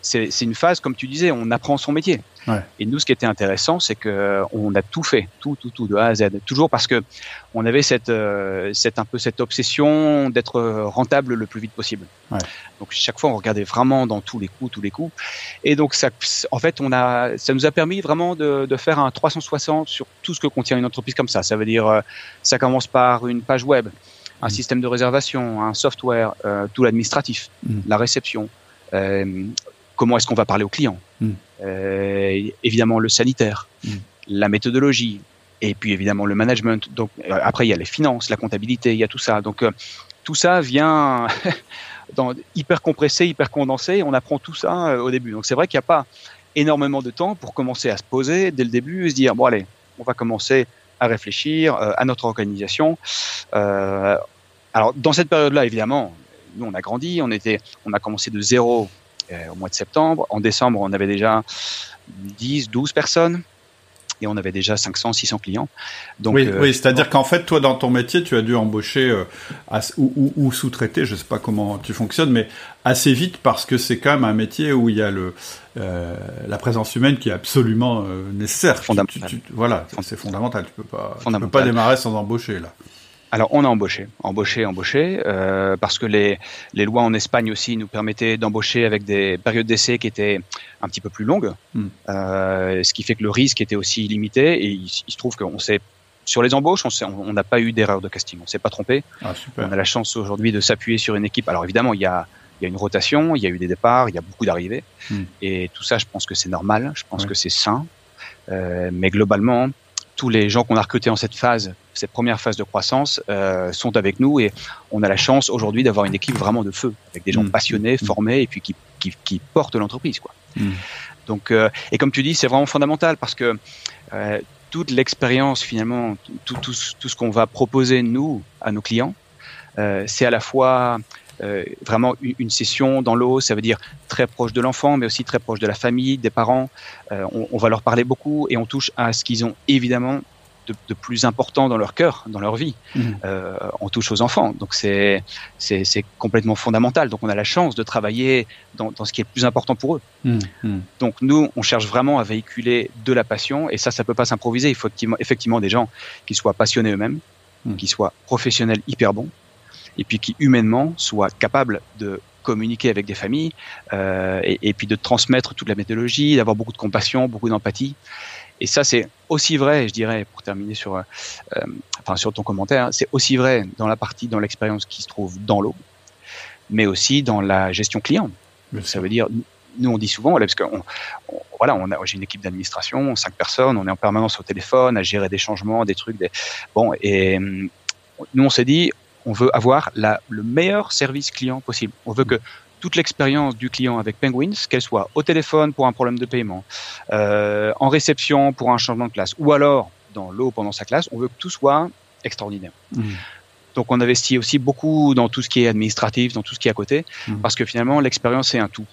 C'est une phase, comme tu disais, on apprend son métier. Ouais. Et nous, ce qui était intéressant, c'est qu'on a tout fait, tout, de A à Z. Toujours parce qu'on avait cette obsession d'être rentable le plus vite possible. Ouais. Donc, chaque fois, on regardait vraiment dans tous les coups. Et donc, ça nous a permis vraiment de faire un 360 sur tout ce que contient une entreprise comme ça. Ça veut dire, ça commence par une page web, un système de réservation, un software, tout l'administratif, la réception, comment est-ce qu'on va parler aux clients, évidemment le sanitaire, la méthodologie, et puis évidemment le management. Donc, après, il y a les finances, la comptabilité, il y a tout ça. Donc, tout ça vient hyper compressé, hyper condensé. On apprend tout ça au début. Donc, c'est vrai qu'il n'y a pas énormément de temps pour commencer à se poser dès le début et se dire, bon, allez, on va commencer à réfléchir à notre organisation. Alors, dans cette période-là, évidemment, nous, on a grandi, on a commencé de zéro au mois de septembre. En décembre, on avait déjà 10, 12 personnes et on avait déjà 500, 600 clients. Donc, oui, c'est-à-dire qu'en fait, toi, dans ton métier, tu as dû embaucher ou sous-traiter, je ne sais pas comment tu fonctionnes, mais assez vite parce que c'est quand même un métier où il y a la présence humaine qui est absolument nécessaire. Fondamental. Voilà, c'est fondamental. Tu ne peux pas démarrer sans embaucher, là. Alors, on a embauché, parce que les lois en Espagne aussi nous permettaient d'embaucher avec des périodes d'essai qui étaient un petit peu plus longues, ce qui fait que le risque était aussi limité, et il se trouve qu'on s'est Sur les embauches, on n'a pas eu d'erreur de casting, on ne s'est pas trompé. Ah, on a la chance aujourd'hui de s'appuyer sur une équipe. Alors évidemment, il y a une rotation, il y a eu des départs, il y a beaucoup d'arrivées. Et tout ça, je pense que c'est normal, je pense que c'est sain. Mais globalement, tous les gens qu'on a recrutés en cette première phase de croissance, sont avec nous, et on a la chance aujourd'hui d'avoir une équipe vraiment de feu, avec des gens passionnés, formés, et puis qui portent l'entreprise, quoi. Donc, et comme tu dis, c'est vraiment fondamental, parce que toute l'expérience, finalement, tout ce qu'on va proposer, nous, à nos clients, c'est à la fois vraiment une session dans l'eau, ça veut dire très proche de l'enfant, mais aussi très proche de la famille, des parents. On va leur parler beaucoup, et on touche à ce qu'ils ont évidemment de plus important dans leur cœur, dans leur vie. On touche aux enfants, donc c'est complètement fondamental. Donc on a la chance de travailler dans ce qui est le plus important pour eux. Donc nous, on cherche vraiment à véhiculer de la passion, et ça peut pas s'improviser. Il faut effectivement des gens qui soient passionnés eux-mêmes, qui soient professionnels hyper bons, et puis qui humainement soient capables de communiquer avec des familles, et puis de transmettre toute la méthodologie, d'avoir beaucoup de compassion, beaucoup d'empathie. Et ça, c'est aussi vrai, je dirais, pour terminer sur ton commentaire, hein, c'est aussi vrai dans l'expérience qui se trouve dans l'eau, mais aussi dans la gestion client. Ça veut dire, nous, on dit souvent, parce que j'ai une équipe d'administration, 5 personnes, on est en permanence au téléphone à gérer des changements, des trucs. Et nous, on s'est dit, on veut avoir le meilleur service client possible. On veut que toute l'expérience du client avec Penguins, qu'elle soit au téléphone pour un problème de paiement, en réception pour un changement de classe, ou alors dans l'eau pendant sa classe, on veut que tout soit extraordinaire. Donc on investit aussi beaucoup dans tout ce qui est administratif, dans tout ce qui est à côté, parce que finalement l'expérience est un tout.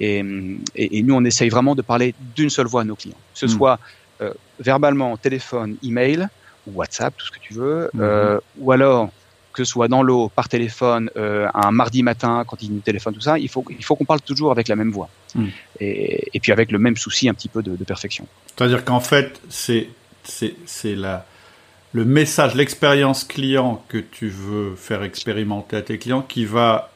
Et nous, on essaye vraiment de parler d'une seule voix à nos clients, que ce soit verbalement, téléphone, email, ou WhatsApp, tout ce que tu veux, ou alors que ce soit dans l'eau, par téléphone, un mardi matin, quand il nous téléphone, tout ça, il faut qu'on parle toujours avec la même voix. Et puis avec le même souci un petit peu de perfection. C'est-à-dire qu'en fait, c'est le message, l'expérience client que tu veux faire expérimenter à tes clients qui va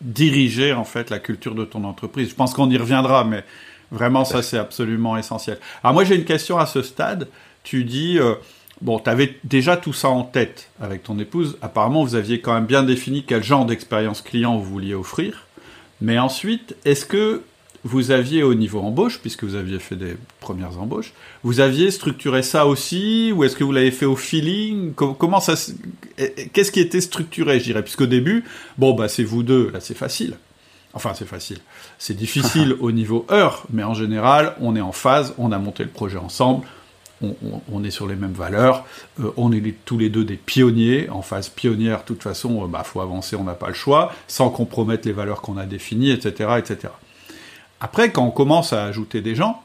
diriger en fait la culture de ton entreprise. Je pense qu'on y reviendra, mais vraiment, ça, c'est absolument essentiel. Alors moi, j'ai une question à ce stade. Tu dis... Bon, tu avais déjà tout ça en tête avec ton épouse. Apparemment, vous aviez quand même bien défini quel genre d'expérience client vous vouliez offrir. Mais ensuite, est-ce que vous aviez, au niveau embauche, puisque vous aviez fait des premières embauches, vous aviez structuré ça aussi, ou est-ce que vous l'avez fait au feeling? Comment ça, qu'est-ce qui était structuré, je dirais? Puisqu'au début, c'est vous deux, là, c'est facile. Enfin, c'est facile. C'est difficile au niveau heure, mais en général, on est en phase, on a monté le projet ensemble. On est sur les mêmes valeurs, on est tous les deux des pionniers, en phase pionnière, de toute façon, faut avancer, on n'a pas le choix, sans compromettre les valeurs qu'on a définies, etc., etc. Après, quand on commence à ajouter des gens,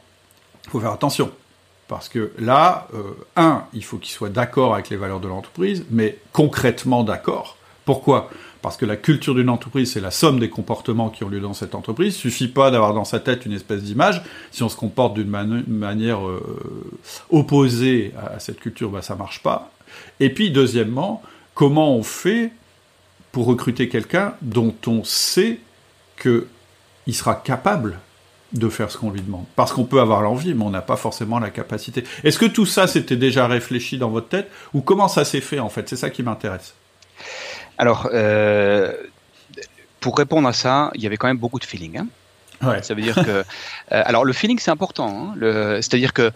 il faut faire attention, parce que là, il faut qu'ils soient d'accord avec les valeurs de l'entreprise, mais concrètement d'accord. Pourquoi ? Parce que la culture d'une entreprise, c'est la somme des comportements qui ont lieu dans cette entreprise. Il ne suffit pas d'avoir dans sa tête une espèce d'image. Si on se comporte d'une manière opposée à cette culture, ça ne marche pas. Et puis, deuxièmement, comment on fait pour recruter quelqu'un dont on sait qu'il sera capable de faire ce qu'on lui demande? Parce qu'on peut avoir l'envie, mais on n'a pas forcément la capacité. Est-ce que tout ça, c'était déjà réfléchi dans votre tête? Ou comment ça s'est fait, en fait? C'est ça qui m'intéresse. Alors, pour répondre à ça, il y avait quand même beaucoup de feeling. Ça veut dire que, le feeling, c'est important. C'est-à-dire que,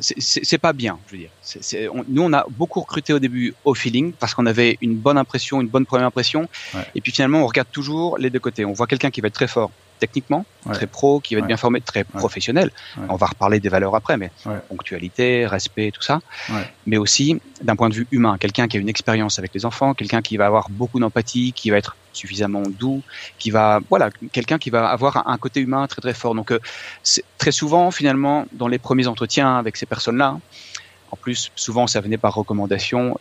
c'est pas bien, je veux dire. Nous, on a beaucoup recruté au début au feeling parce qu'on avait une bonne impression, une bonne première impression. Et puis finalement, on regarde toujours les deux côtés. On voit quelqu'un qui va être très fort techniquement, très pro, qui va être bien formé, très professionnel. On va reparler des valeurs après, mais ponctualité, respect, tout ça. Mais aussi, d'un point de vue humain, quelqu'un qui a une expérience avec les enfants, quelqu'un qui va avoir beaucoup d'empathie, qui va être suffisamment doux, quelqu'un qui va avoir un côté humain très très fort. Donc, c'est très souvent, finalement, dans les premiers entretiens avec ces personnes-là, en plus, souvent, ça venait par recommandation,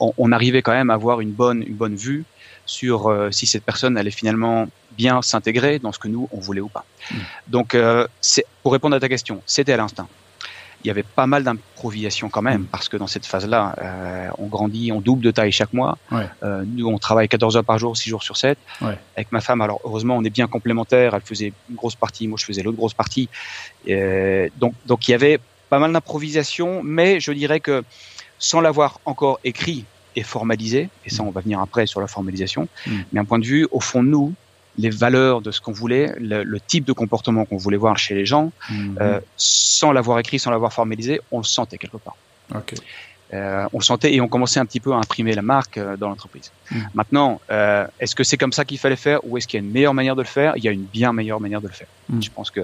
on arrivait quand même à avoir une bonne vue sur si cette personne allait finalement bien s'intégrer dans ce que nous, on voulait ou pas. Donc, pour répondre à ta question, c'était à l'instinct. Il y avait pas mal d'improvisation quand même, parce que dans cette phase-là, on grandit, on double de taille chaque mois. Nous, on travaille 14 heures par jour, 6 jours sur 7. Avec ma femme, alors heureusement, on est bien complémentaires. Elle faisait une grosse partie, moi je faisais l'autre grosse partie. Donc, il y avait pas mal d'improvisation, mais je dirais que sans l'avoir encore écrit et formalisé, et ça on va venir après sur la formalisation, mais un point de vue, au fond de nous, les valeurs de ce qu'on voulait, le type de comportement qu'on voulait voir chez les gens, sans l'avoir écrit, sans l'avoir formalisé, on le sentait quelque part. Okay. On le sentait et on commençait un petit peu à imprimer la marque dans l'entreprise. Maintenant, est-ce que c'est comme ça qu'il fallait faire ou est-ce qu'il y a une meilleure manière de le faire? Il y a une bien meilleure manière de le faire. Je pense que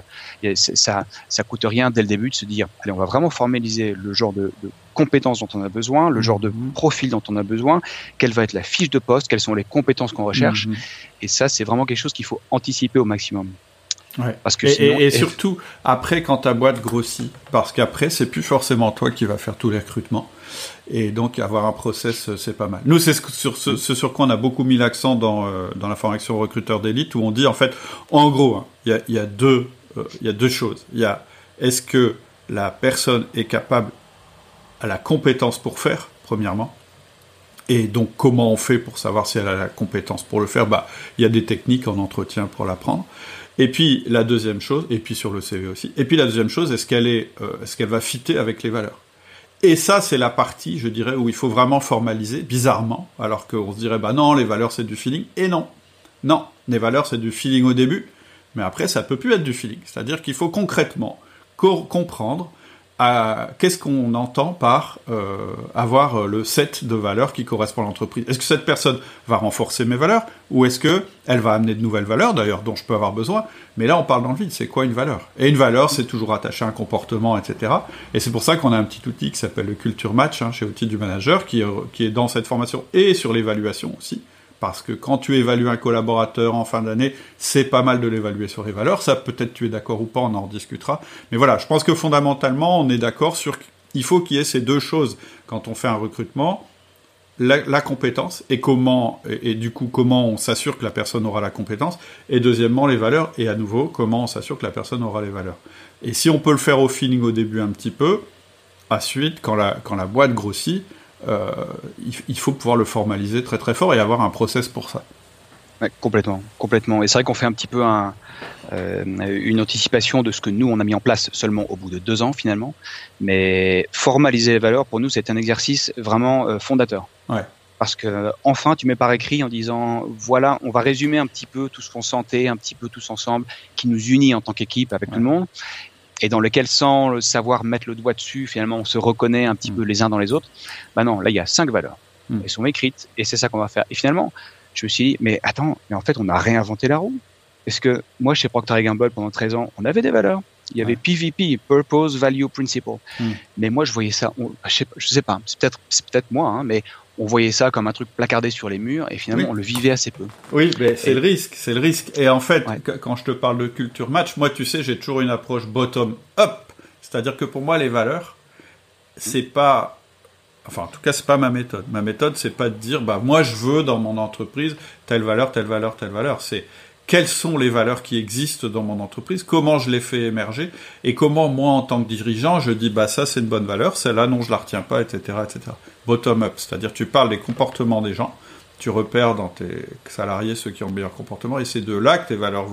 ça ne coûte rien dès le début de se dire « Allez, on va vraiment formaliser le genre de compétences dont on a besoin, le genre de profil dont on a besoin, quelle va être la fiche de poste, quelles sont les compétences qu'on recherche. Et ça, c'est vraiment quelque chose qu'il faut anticiper au maximum. Ouais. Parce que sinon, et surtout, après, quand ta boîte grossit, parce qu'après, c'est plus forcément toi qui vas faire tous les recrutements. Et donc, avoir un process, c'est pas mal. Nous, c'est sur quoi on a beaucoup mis l'accent dans la formation recruteur d'élite, où on dit, en fait, en gros, il y a deux choses. Il y a, est-ce que la personne est capable, à la compétence pour faire, premièrement, et donc, comment on fait pour savoir si elle a la compétence pour le faire? Il y a des techniques en entretien pour l'apprendre. Et puis, la deuxième chose, et puis sur le CV aussi, et puis la deuxième chose, est-ce qu'elle va fitter avec les valeurs? Et ça, c'est la partie, je dirais, où il faut vraiment formaliser, bizarrement, alors qu'on se dirait, non, les valeurs, c'est du feeling. Et non, les valeurs, c'est du feeling au début, mais après, ça peut plus être du feeling. C'est-à-dire qu'il faut concrètement comprendre qu'est-ce qu'on entend par avoir le set de valeurs qui correspond à l'entreprise. Est-ce que cette personne va renforcer mes valeurs ou est-ce qu'elle va amener de nouvelles valeurs, d'ailleurs, dont je peux avoir besoin? Mais là, on parle dans le vide. C'est quoi une valeur? Et une valeur, c'est toujours attaché à un comportement, etc. Et c'est pour ça qu'on a un petit outil qui s'appelle le Culture Match chez Outils du Manager qui est dans cette formation et sur l'évaluation aussi. Parce que quand tu évalues un collaborateur en fin d'année, c'est pas mal de l'évaluer sur les valeurs. Ça, peut-être tu es d'accord ou pas, on en rediscutera. Mais voilà, je pense que fondamentalement, on est d'accord sur qu'il faut qu'il y ait ces deux choses. Quand on fait un recrutement, la compétence et comment, et du coup, comment on s'assure que la personne aura la compétence. Et deuxièmement, les valeurs. Et à nouveau, comment on s'assure que la personne aura les valeurs. Et si on peut le faire au feeling au début un petit peu, ensuite, quand la boîte grossit, il faut pouvoir le formaliser très très fort et avoir un process pour ça. Ouais, complètement. Et c'est vrai qu'on fait un petit peu une anticipation de ce que nous on a mis en place seulement au bout de 2 ans finalement, mais formaliser les valeurs pour nous c'est un exercice vraiment fondateur. Ouais. Parce que enfin tu mets par écrit en disant voilà on va résumer un petit peu tout ce qu'on sentait, un petit peu tous ensemble qui nous unit en tant qu'équipe avec tout le monde. Et dans lequel sans savoir mettre le doigt dessus, finalement, on se reconnaît un petit peu les uns dans les autres. Non, là, il y a 5 valeurs. Elles sont écrites et c'est ça qu'on va faire. Et finalement, je me suis dit, mais en fait, on a réinventé la roue. Parce que moi, chez Procter & Gamble, pendant 13 ans, on avait des valeurs. Il y avait PVP, Purpose, Value, Principle. Mais moi, je voyais ça, je sais pas, c'est peut-être moi, hein, mais on voyait ça comme un truc placardé sur les murs et finalement on le vivait assez peu. Oui, mais c'est le risque. Et en fait, quand je te parle de culture match, moi tu sais, j'ai toujours une approche bottom-up. C'est-à-dire que pour moi, les valeurs, c'est pas... Enfin, en tout cas, c'est pas ma méthode. Ma méthode, c'est pas de dire, moi je veux dans mon entreprise telle valeur, telle valeur, telle valeur. C'est... Quelles sont les valeurs qui existent dans mon entreprise? Comment je les fais émerger? Et comment, moi, en tant que dirigeant, je dis, ça, c'est une bonne valeur, celle-là, non, je la retiens pas, etc., etc. Bottom-up, c'est-à-dire, tu parles des comportements des gens, tu repères dans tes salariés ceux qui ont le meilleur comportement, et c'est de là que tes valeurs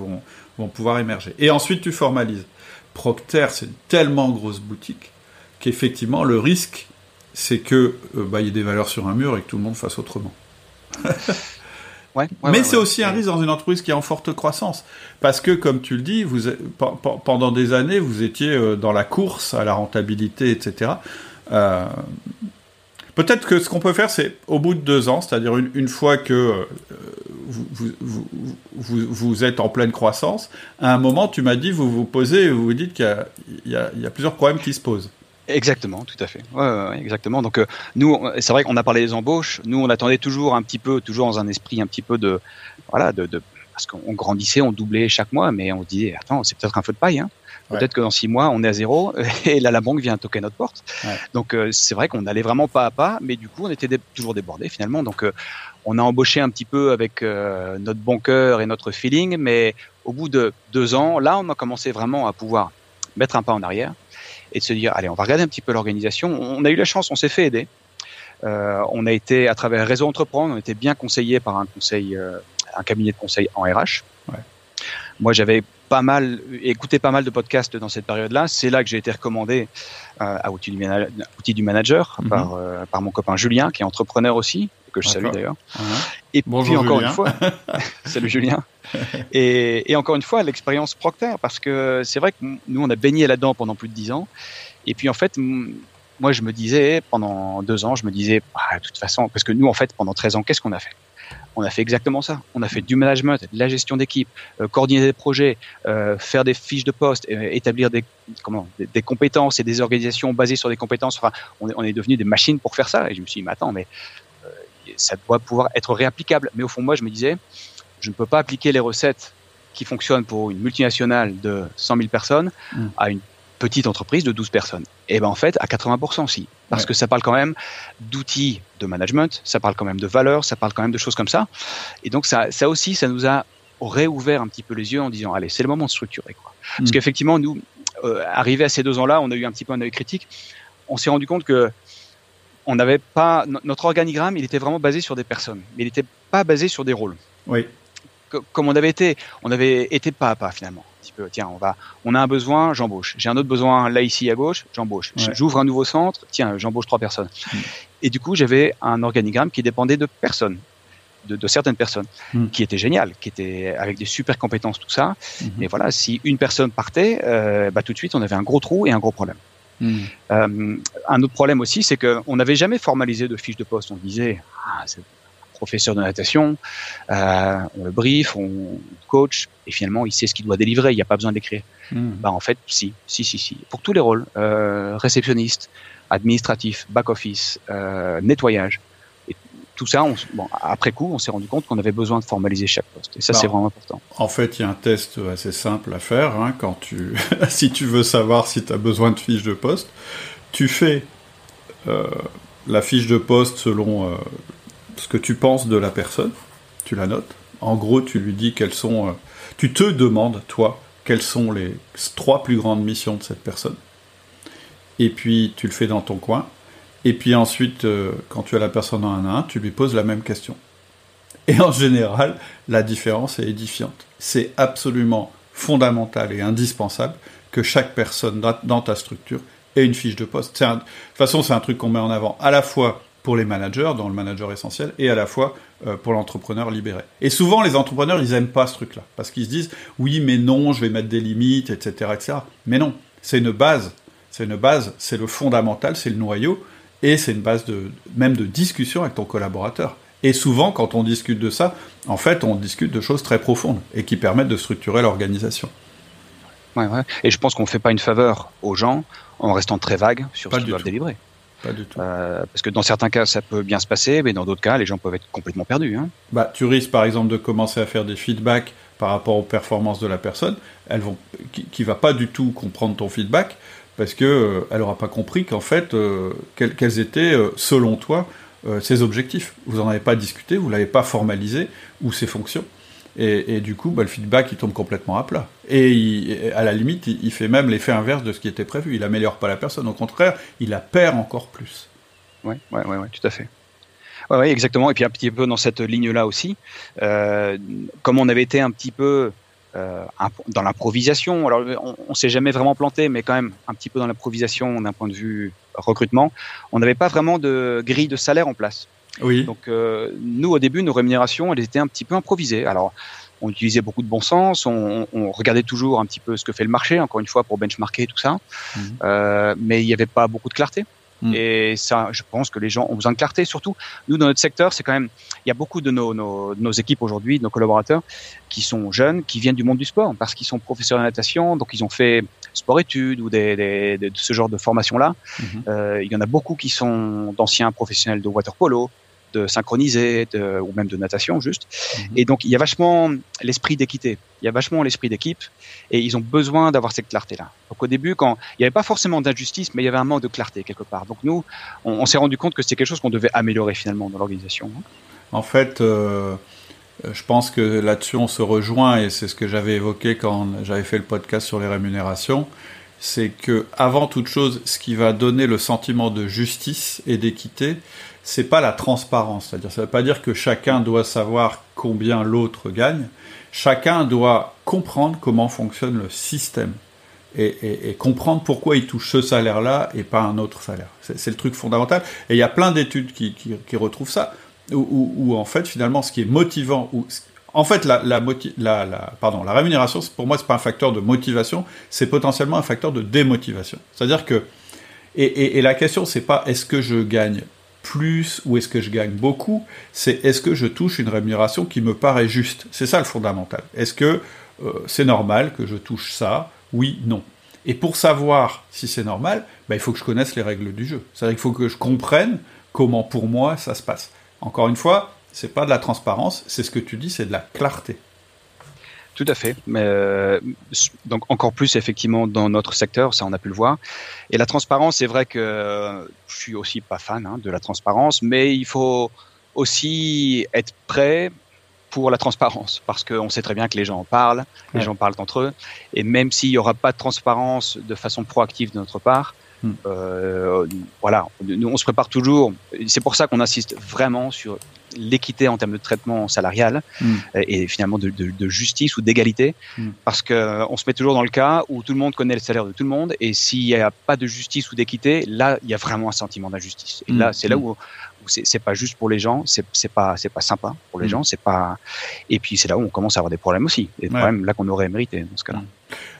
vont pouvoir émerger. Et ensuite, tu formalises. Procter, c'est une tellement grosse boutique qu'effectivement, le risque, c'est que, il y ait des valeurs sur un mur et que tout le monde fasse autrement. Mais c'est aussi un risque dans une entreprise qui est en forte croissance. Parce que, comme tu le dis, pendant des années, vous étiez dans la course à la rentabilité, etc. Peut-être que ce qu'on peut faire, c'est au bout de 2 ans, c'est-à-dire une fois que vous êtes en pleine croissance, à un moment, tu m'as dit, vous vous posez et vous vous dites qu'il y a plusieurs problèmes qui se posent. Exactement, tout à fait. Ouais, exactement. Donc nous, c'est vrai qu'on a parlé des embauches. Nous, on attendait toujours un petit peu, toujours dans un esprit un petit peu de parce qu'on grandissait, on doublait chaque mois, mais on se disait attends, c'est peut-être un feu de paille. Hein. Peut-être que dans 6 mois, on est à 0 et là la banque vient toquer à notre porte. Ouais. Donc c'est vrai qu'on allait vraiment pas à pas, mais du coup, on était toujours débordés finalement. Donc on a embauché un petit peu avec notre bon cœur et notre feeling, mais au bout de 2 ans, là, on a commencé vraiment à pouvoir mettre un pas en arrière. Et de se dire, allez, on va regarder un petit peu l'organisation. On a eu la chance, on s'est fait aider. On a été, à travers Réseau Entreprendre, on a été bien conseillé par un cabinet de conseil en RH. Ouais. Moi, j'avais pas mal, écouté pas mal de podcasts dans cette période-là. C'est là que j'ai été recommandé à Outils du Manager par mon copain Julien, qui est entrepreneur aussi, que je salue d'ailleurs. Et bonjour, puis encore Julien. Une fois, salut Julien. Et encore une fois, l'expérience Procter, parce que c'est vrai que nous, on a baigné là-dedans pendant plus de 10 ans. Et puis en fait, moi je me disais, pendant 2 ans, je me disais, de toute façon, parce que nous en fait, pendant 13 ans, qu'est-ce qu'on a fait ? On a fait exactement ça. On a fait du management, de la gestion d'équipe, coordonner des projets, faire des fiches de poste, établir des compétences et des organisations basées sur des compétences. Enfin, on est devenus des machines pour faire ça. Et je me suis dit, mais attends, mais ça doit pouvoir être réapplicable. Mais au fond, moi, je me disais, je ne peux pas appliquer les recettes qui fonctionnent pour une multinationale de 100 000 personnes à une petite entreprise de 12 personnes. Et bien en fait, à 80% si. Parce que ça parle quand même d'outils de management, ça parle quand même de valeurs, ça parle quand même de choses comme ça. Et donc ça aussi, ça nous a réouvert un petit peu les yeux en disant, allez, c'est le moment de structurer, quoi. Parce qu'effectivement, nous, arrivés à ces 2 ans-là, on a eu un petit peu un œil critique. On s'est rendu compte que on n'avait pas... Notre organigramme, il était vraiment basé sur des personnes, mais il n'était pas basé sur des rôles. Oui. Comme on avait été pas à pas finalement. Un petit peu, tiens, on a un besoin, j'embauche. J'ai un autre besoin là, ici, à gauche, j'embauche. Ouais. J'ouvre un nouveau centre, tiens, j'embauche 3 personnes. Et du coup, j'avais un organigramme qui dépendait de personnes, de certaines personnes, qui étaient géniales, qui étaient avec des super compétences, tout ça. Mais voilà, si une personne partait, tout de suite, on avait un gros trou et un gros problème. Un autre problème aussi, c'est qu'on n'avait jamais formalisé de fiche de poste. On disait, c'est professeur de natation, on le brief, on coach, et finalement, il sait ce qu'il doit délivrer, il n'y a pas besoin de l'écrire. En fait, si. Pour tous les rôles, réceptionniste, administratif, back-office, nettoyage, et tout ça, après coup, on s'est rendu compte qu'on avait besoin de formaliser chaque poste, et ça, c'est vraiment important. En fait, il y a un test assez simple à faire, quand si tu veux savoir si tu as besoin de fiche de poste, tu fais la fiche de poste selon... ce que tu penses de la personne, tu la notes. En gros, tu lui dis quelles sont... tu te demandes, toi, quelles sont les 3 plus grandes missions de cette personne. Et puis, tu le fais dans ton coin. Et puis ensuite, quand tu as la personne en 1 à 1, tu lui poses la même question. Et en général, la différence est édifiante. C'est absolument fondamental et indispensable que chaque personne dans ta structure ait une fiche de poste. De toute façon, c'est un truc qu'on met en avant à la fois pour les managers, dans le manager essentiel, et à la fois pour l'entrepreneur libéré. Et souvent, les entrepreneurs, ils n'aiment pas ce truc-là, parce qu'ils se disent « oui, mais non, je vais mettre des limites, etc. etc. » Mais non, c'est une base, c'est le fondamental, c'est le noyau, et c'est une base même de discussion avec ton collaborateur. Et souvent, quand on discute de ça, en fait, on discute de choses très profondes, et qui permettent de structurer l'organisation. Ouais. Et je pense qu'on ne fait pas une faveur aux gens en restant très vague sur ce qu'ils doivent délivrer. Pas du tout. Parce que dans certains cas, ça peut bien se passer, mais dans d'autres cas, les gens peuvent être complètement perdus. Tu risques, par exemple, de commencer à faire des feedbacks par rapport aux performances de la personne, qui ne va pas du tout comprendre ton feedback, parce qu'elle n'aura pas compris qu'en fait, quels étaient, selon toi, ses objectifs. Vous n'en avez pas discuté, vous ne l'avez pas formalisé, ou ses fonctions. Et du coup, le feedback, il tombe complètement à plat. Et à la limite, il fait même l'effet inverse de ce qui était prévu. Il n'améliore pas la personne. Au contraire, il la perd encore plus. Oui, tout à fait. Oui, exactement. Et puis un petit peu dans cette ligne-là aussi, comme on avait été un petit peu dans l'improvisation, alors on ne s'est jamais vraiment planté, mais quand même un petit peu dans l'improvisation d'un point de vue recrutement, on n'avait pas vraiment de grille de salaire en place. Oui. Donc nous au début nos rémunérations elles étaient un petit peu improvisées. Alors on utilisait beaucoup de bon sens, on regardait toujours un petit peu ce que fait le marché encore une fois pour benchmarker tout ça, mais il n'y avait pas beaucoup de clarté. Et ça, je pense que les gens ont besoin de clarté. Surtout, nous, dans notre secteur, c'est quand même... Il y a beaucoup de nos équipes aujourd'hui, de nos collaborateurs, qui sont jeunes, qui viennent du monde du sport, parce qu'ils sont professeurs de natation, donc ils ont fait sport-études ou ce genre de formation-là. Il y en a beaucoup qui sont d'anciens professionnels de water-polo, de synchronisé, ou même de natation, juste. Et donc, il y a vachement l'esprit d'équité. Il y a vachement l'esprit d'équipe, et ils ont besoin d'avoir cette clarté-là. Donc, au début, il n'y avait pas forcément d'injustice, mais il y avait un manque de clarté, quelque part. Donc, nous, on s'est rendu compte que c'était quelque chose qu'on devait améliorer, finalement, dans l'organisation. En fait, je pense que là-dessus, on se rejoint, et c'est ce que j'avais évoqué quand j'avais fait le podcast sur les rémunérations, c'est que, avant toute chose, ce qui va donner le sentiment de justice et d'équité, c'est pas la transparence. C'est-à-dire, ça ne veut pas dire que chacun doit savoir combien l'autre gagne. Chacun doit comprendre comment fonctionne le système et comprendre pourquoi il touche ce salaire-là et pas un autre salaire. C'est le truc fondamental. Et il y a plein d'études qui retrouvent ça, où en fait, finalement, ce qui est motivant... En fait, la rémunération, pour moi, c'est pas un facteur de motivation, c'est potentiellement un facteur de démotivation. C'est-à-dire que... Et la question, c'est pas est-ce que je gagne plus ou est-ce que je gagne beaucoup, c'est est-ce que je touche une rémunération qui me paraît juste. C'est ça le fondamental. Est-ce que c'est normal que je touche ça? Oui, non. Et pour savoir si c'est normal, il faut que je connaisse les règles du jeu. C'est-à-dire qu'il faut que je comprenne comment pour moi ça se passe. Encore une fois, c'est pas de la transparence, c'est ce que tu dis, c'est de la clarté. Tout à fait. Donc encore plus effectivement dans notre secteur, ça on a pu le voir. Et la transparence, c'est vrai que je suis aussi pas fan de la transparence, mais il faut aussi être prêt pour la transparence, parce qu'on sait très bien que les gens en parlent, les gens parlent entre eux, et même s'il n'y aura pas de transparence de façon proactive de notre part, voilà, nous on se prépare toujours. C'est pour ça qu'on insiste vraiment sur l'équité en termes de traitement salarial et finalement de justice ou d'égalité, parce qu'on se met toujours dans le cas où tout le monde connaît le salaire de tout le monde, et s'il n'y a pas de justice ou d'équité, là il y a vraiment un sentiment d'injustice, et là c'est là où c'est pas juste pour les gens, c'est pas sympa pour les gens, c'est pas, et puis c'est là où on commence à avoir des problèmes aussi, des problèmes là qu'on aurait mérité dans ce cas-là.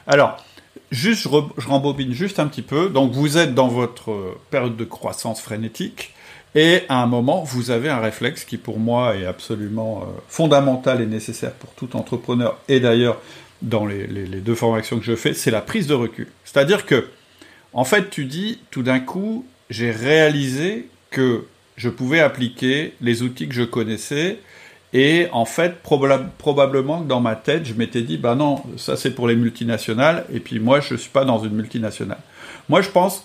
Alors juste, je rembobine juste un petit peu. Donc vous êtes dans votre période de croissance frénétique, et à un moment, vous avez un réflexe qui, pour moi, est absolument fondamental et nécessaire pour tout entrepreneur, et d'ailleurs, dans les deux formations que je fais, c'est la prise de recul. C'est-à-dire que, en fait, tu dis, tout d'un coup, j'ai réalisé que je pouvais appliquer les outils que je connaissais, et en fait, probablement que dans ma tête, je m'étais dit, ben non, ça c'est pour les multinationales, et puis moi, je suis pas dans une multinationale. Moi, je pense...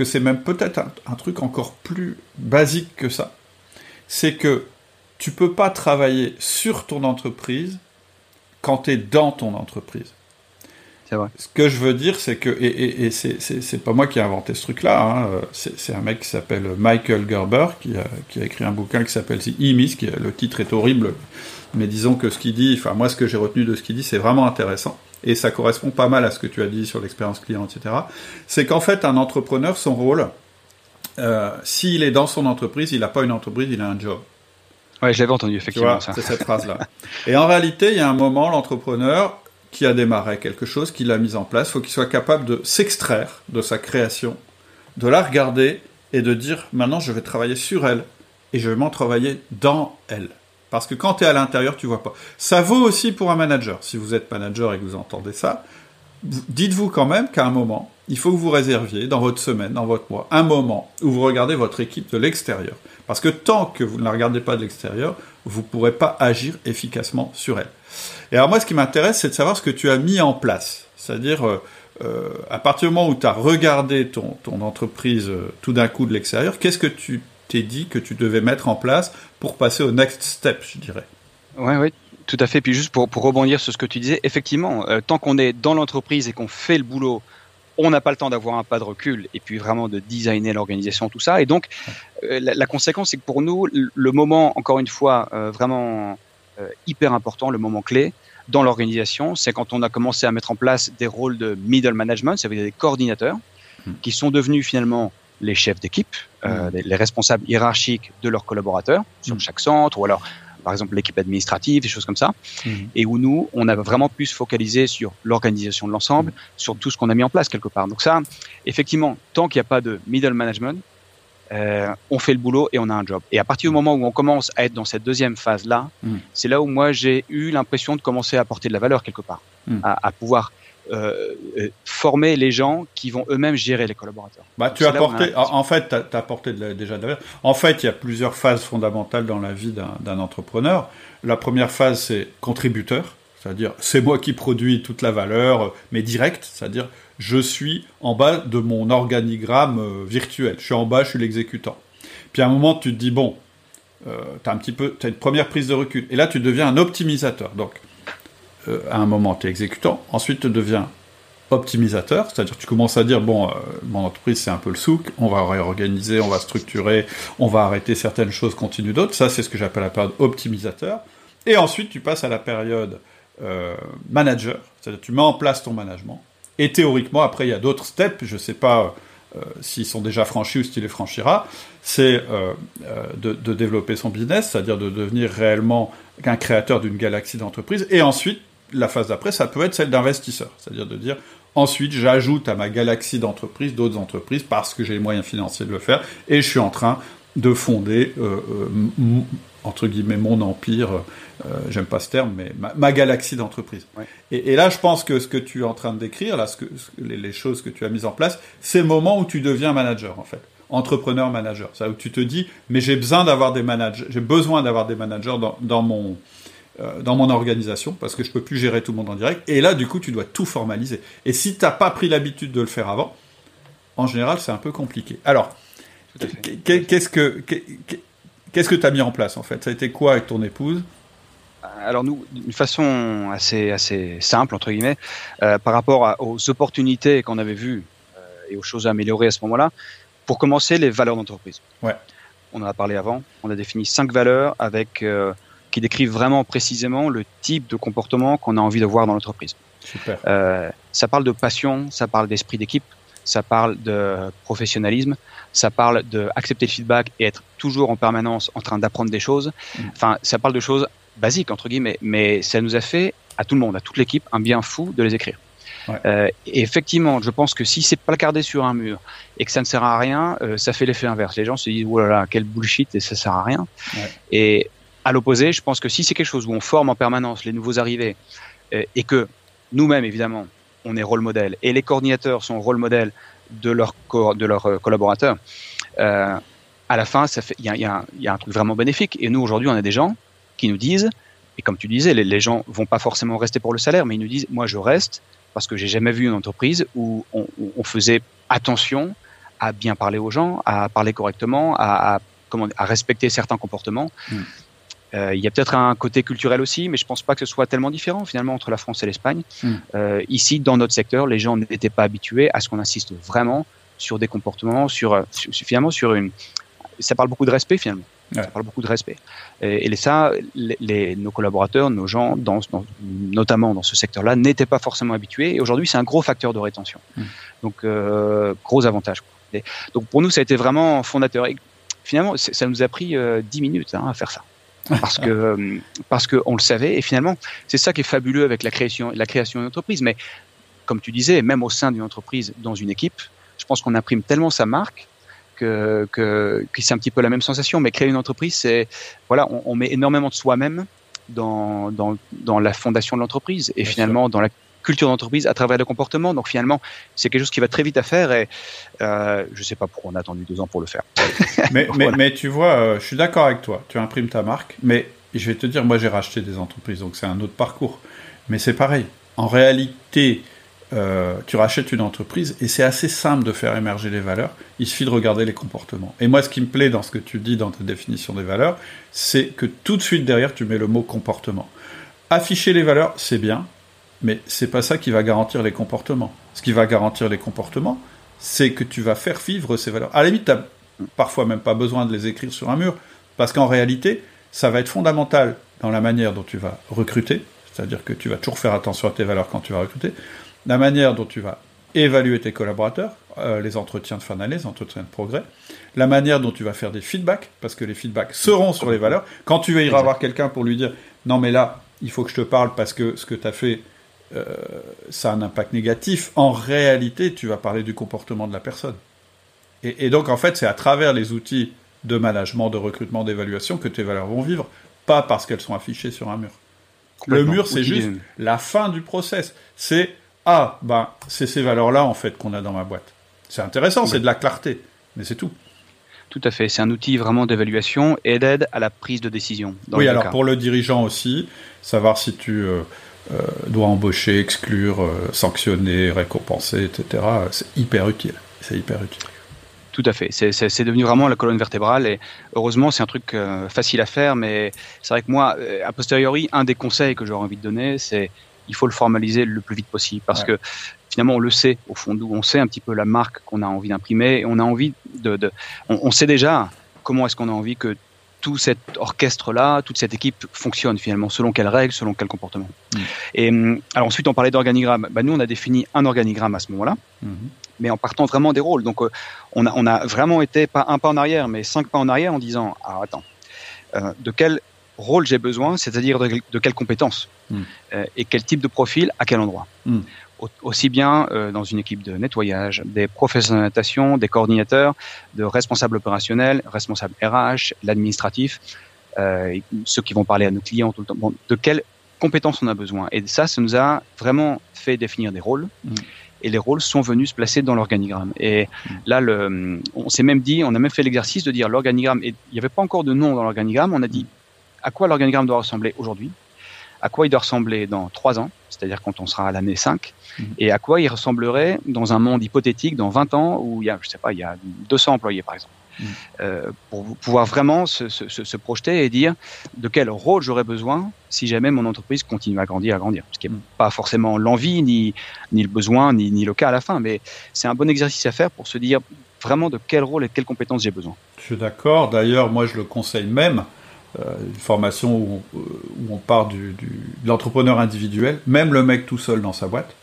que c'est même peut-être un truc encore plus basique que ça. C'est que tu peux pas travailler sur ton entreprise quand tu es dans ton entreprise. C'est vrai. Ce que je veux dire, c'est que... Et c'est pas moi qui ai inventé ce truc-là. C'est un mec qui s'appelle Michael Gerber, qui a écrit un bouquin qui s'appelle The E-Myth, qui le titre est horrible, mais disons que ce qu'il dit... Enfin, moi, ce que j'ai retenu de ce qu'il dit, c'est vraiment intéressant. Et ça correspond pas mal à ce que tu as dit sur l'expérience client, etc. C'est qu'en fait, un entrepreneur, son rôle, s'il est dans son entreprise, il n'a pas une entreprise, il a un job. Ouais, je l'avais entendu, effectivement. Tu vois, ça. C'est cette phrase-là. Et en réalité, il y a un moment, l'entrepreneur qui a démarré quelque chose, qui l'a mis en place, il faut qu'il soit capable de s'extraire de sa création, de la regarder et de dire « Maintenant, je vais travailler sur elle et je vais m'en travailler dans elle ». Parce que quand tu es à l'intérieur, tu vois pas. Ça vaut aussi pour un manager. Si vous êtes manager et que vous entendez ça, dites-vous quand même qu'à un moment, il faut que vous réserviez dans votre semaine, dans votre mois, un moment où vous regardez votre équipe de l'extérieur. Parce que tant que vous ne la regardez pas de l'extérieur, vous ne pourrez pas agir efficacement sur elle. Et alors moi, ce qui m'intéresse, c'est de savoir ce que tu as mis en place. C'est-à-dire, à partir du moment où tu as regardé ton entreprise tout d'un coup de l'extérieur, qu'est-ce que tu... t'es dit que tu devais mettre en place pour passer au next step, je dirais. Oui, tout à fait. Puis juste pour rebondir sur ce que tu disais, effectivement, tant qu'on est dans l'entreprise et qu'on fait le boulot, on n'a pas le temps d'avoir un pas de recul et puis vraiment de designer l'organisation, tout ça. Et donc, la conséquence, c'est que pour nous, le moment, encore une fois, vraiment hyper important, le moment clé dans l'organisation, c'est quand on a commencé à mettre en place des rôles de middle management, c'est-à-dire des coordinateurs qui sont devenus finalement les chefs d'équipe, les responsables hiérarchiques de leurs collaborateurs sur chaque centre, ou alors, par exemple, l'équipe administrative, des choses comme ça, et où nous, on a vraiment pu se focaliser sur l'organisation de l'ensemble, sur tout ce qu'on a mis en place quelque part. Donc ça, effectivement, tant qu'il n'y a pas de middle management, on fait le boulot et on a un job. Et à partir du moment où on commence à être dans cette deuxième phase-là, c'est là où moi, j'ai eu l'impression de commencer à apporter de la valeur quelque part, à pouvoir... former les gens qui vont eux-mêmes gérer les collaborateurs. Tu as apporté déjà de la valeur. En fait, il y a plusieurs phases fondamentales dans la vie d'un entrepreneur. La première phase, c'est contributeur, c'est-à-dire c'est moi qui produis toute la valeur, mais directe, c'est-à-dire je suis en bas de mon organigramme virtuel. Je suis en bas, je suis l'exécutant. Puis à un moment, tu te dis, bon, tu as une première prise de recul. Et là, tu deviens un optimisateur. Donc, à un moment, tu es exécutant, ensuite tu deviens optimisateur, c'est-à-dire que tu commences à dire, bon, mon entreprise c'est un peu le souk, on va réorganiser, on va structurer, on va arrêter certaines choses, continuer d'autres, ça c'est ce que j'appelle la période optimisateur, et ensuite tu passes à la période manager, c'est-à-dire que tu mets en place ton management, et théoriquement après il y a d'autres steps, je ne sais pas s'ils sont déjà franchis ou s'il les franchira, c'est de développer son business, c'est-à-dire de devenir réellement un créateur d'une galaxie d'entreprises, et ensuite, la phase d'après, ça peut être celle d'investisseur, c'est-à-dire de dire, ensuite, j'ajoute à ma galaxie d'entreprises, d'autres entreprises, parce que j'ai les moyens financiers de le faire, et je suis en train de fonder, entre guillemets, mon empire, j'aime pas ce terme, mais ma galaxie d'entreprises. Ouais. Et là, je pense que ce que tu es en train de décrire, là, les choses que tu as mises en place, c'est le moment où tu deviens manager, en fait. Entrepreneur-manager. C'est là où tu te dis, mais j'ai besoin d'avoir des managers, j'ai besoin d'avoir des managers dans mon organisation, parce que je ne peux plus gérer tout le monde en direct, et là, du coup, tu dois tout formaliser. Et si tu n'as pas pris l'habitude de le faire avant, en général, c'est un peu compliqué. Alors, qu'est-ce que tu as mis en place, en fait ? Ça a été quoi avec ton épouse ? Alors, nous, d'une façon assez simple, entre guillemets, par rapport aux opportunités qu'on avait vues et aux choses à améliorer à ce moment-là, pour commencer, les valeurs d'entreprise. Ouais. On en a parlé avant, on a défini 5 valeurs avec... qui décrivent vraiment précisément le type de comportement qu'on a envie de voir dans l'entreprise. Super. Ça parle de passion, ça parle d'esprit d'équipe, ça parle de professionnalisme, ça parle d'accepter le feedback et être toujours en permanence en train d'apprendre des choses. Enfin, ça parle de choses basiques, entre guillemets, mais ça nous a fait, à tout le monde, à toute l'équipe, un bien fou de les écrire. Ouais. Et effectivement, je pense que si c'est placardé sur un mur et que ça ne sert à rien, ça fait l'effet inverse. Les gens se disent « Oh là là, quel bullshit, et ça ne sert à rien. Ouais. » Et à l'opposé, je pense que si c'est quelque chose où on forme en permanence les nouveaux arrivés et que nous-mêmes, évidemment, on est rôle modèle et les coordinateurs sont rôle modèle de leurs collaborateurs, à la fin, il y a un truc vraiment bénéfique. Et nous, aujourd'hui, on a des gens qui nous disent, et comme tu disais, les gens ne vont pas forcément rester pour le salaire, mais ils nous disent, moi, je reste parce que je n'ai jamais vu une entreprise où on faisait attention à bien parler aux gens, à parler correctement, à respecter certains comportements. Il y a peut-être un côté culturel aussi, mais je ne pense pas que ce soit tellement différent finalement entre la France et l'Espagne. Ici, dans notre secteur, les gens n'étaient pas habitués à ce qu'on insiste vraiment sur des comportements, finalement sur une... Ça parle beaucoup de respect finalement. Ouais. Ça parle beaucoup de respect. Et ça, nos collaborateurs, nos gens, notamment dans ce secteur-là, n'étaient pas forcément habitués. Et aujourd'hui, c'est un gros facteur de rétention. Donc, gros avantage. Donc, pour nous, ça a été vraiment fondateur. Et finalement, ça nous a pris 10 minutes à faire ça. Parce que on le savait, et finalement, c'est ça qui est fabuleux avec la création d'une entreprise. Mais comme tu disais, même au sein d'une entreprise, dans une équipe, je pense qu'on imprime tellement sa marque que c'est un petit peu la même sensation. Mais créer une entreprise, c'est voilà, on met énormément de soi-même dans la fondation de l'entreprise et bien finalement sûr. Dans la culture d'entreprise à travers le comportement. Donc finalement, c'est quelque chose qui va très vite à faire et je ne sais pas pourquoi on a attendu 2 ans pour le faire. mais tu vois, je suis d'accord avec toi. Tu imprimes ta marque, mais je vais te dire, moi j'ai racheté des entreprises, donc c'est un autre parcours. Mais c'est pareil. En réalité, tu rachètes une entreprise et c'est assez simple de faire émerger les valeurs. Il suffit de regarder les comportements. Et moi, ce qui me plaît dans ce que tu dis dans ta définition des valeurs, c'est que tout de suite derrière, tu mets le mot comportement. Afficher les valeurs, c'est bien. Mais c'est pas ça qui va garantir les comportements. Ce qui va garantir les comportements, c'est que tu vas faire vivre ces valeurs. À la limite, tu n'as parfois même pas besoin de les écrire sur un mur, parce qu'en réalité, ça va être fondamental dans la manière dont tu vas recruter, c'est-à-dire que tu vas toujours faire attention à tes valeurs quand tu vas recruter, la manière dont tu vas évaluer tes collaborateurs, les entretiens de fin d'année, les entretiens de progrès, la manière dont tu vas faire des feedbacks, parce que les feedbacks seront sur les valeurs. Quand tu iras voir quelqu'un pour lui dire « Non mais là, il faut que je te parle parce que ce que tu as fait, ça a un impact négatif. » En réalité, tu vas parler du comportement de la personne. Et donc, en fait, c'est à travers les outils de management, de recrutement, d'évaluation que tes valeurs vont vivre, pas parce qu'elles sont affichées sur un mur. Le mur, c'est juste la fin du process. C'est « Ah, ben, c'est ces valeurs-là, en fait, qu'on a dans ma boîte. » C'est intéressant, c'est de la clarté, mais c'est tout. Tout à fait. C'est un outil vraiment d'évaluation et d'aide à la prise de décision. Oui, alors pour le dirigeant aussi, savoir si tu... doit embaucher, exclure, sanctionner, récompenser, etc. C'est hyper utile. Tout à fait. C'est devenu vraiment la colonne vertébrale et heureusement, c'est un truc facile à faire, mais c'est vrai que moi, a posteriori, un des conseils que j'aurais envie de donner, c'est il faut le formaliser le plus vite possible parce que finalement, on le sait au fond de nous, on sait un petit peu la marque qu'on a envie d'imprimer, et on a envie on sait déjà comment est-ce qu'on a envie que tout cet orchestre-là, toute cette équipe fonctionne finalement, selon quelles règles, selon quel comportement. Mmh. Et alors ensuite, on parlait d'organigramme. Bah, nous, on a défini un organigramme à ce moment-là, mais en partant vraiment des rôles. Donc, on a vraiment été pas un pas en arrière, mais 5 pas en arrière en disant « Ah, attends, de quel rôle j'ai besoin, c'est-à-dire de quelles compétences et quel type de profil, à quel endroit ?» Aussi bien dans une équipe de nettoyage, des professeurs de natation, des coordinateurs, de responsables opérationnels, responsables RH, l'administratif, ceux qui vont parler à nos clients tout le temps. Bon, de quelles compétences on a besoin. Et ça nous a vraiment fait définir des rôles. Et les rôles sont venus se placer dans l'organigramme. Et là, on s'est même dit, on a même fait l'exercice de dire l'organigramme. Et il n'y avait pas encore de nom dans l'organigramme. On a dit à quoi l'organigramme doit ressembler aujourd'hui, à quoi il doit ressembler dans 3 ans, c'est-à-dire quand on sera à l'année 5, et à quoi il ressemblerait dans un monde hypothétique dans 20 ans où il y a, je sais pas, il y a 200 employés par exemple, pour pouvoir vraiment se projeter et dire de quel rôle j'aurais besoin si jamais mon entreprise continue à grandir, ce qui n'est pas forcément l'envie, ni le besoin, ni le cas à la fin, mais c'est un bon exercice à faire pour se dire vraiment de quel rôle et de quelles compétences j'ai besoin. Je suis d'accord, d'ailleurs moi je le conseille même, une formation où on part de l'entrepreneur individuel, même le mec tout seul dans sa boîte,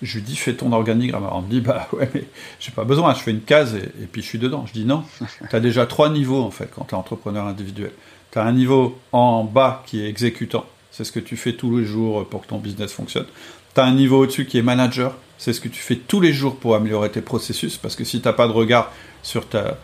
je lui dis fais ton organigramme. Alors on me dit bah ouais mais j'ai pas besoin, je fais une case et puis je suis dedans. Je dis non, t'as déjà 3 niveaux en fait quand t'es entrepreneur individuel. T'as un niveau en bas qui est exécutant, c'est ce que tu fais tous les jours pour que ton business fonctionne. T'as un niveau au-dessus qui est manager, c'est ce que tu fais tous les jours pour améliorer tes processus, parce que si t'as pas de regard sur ta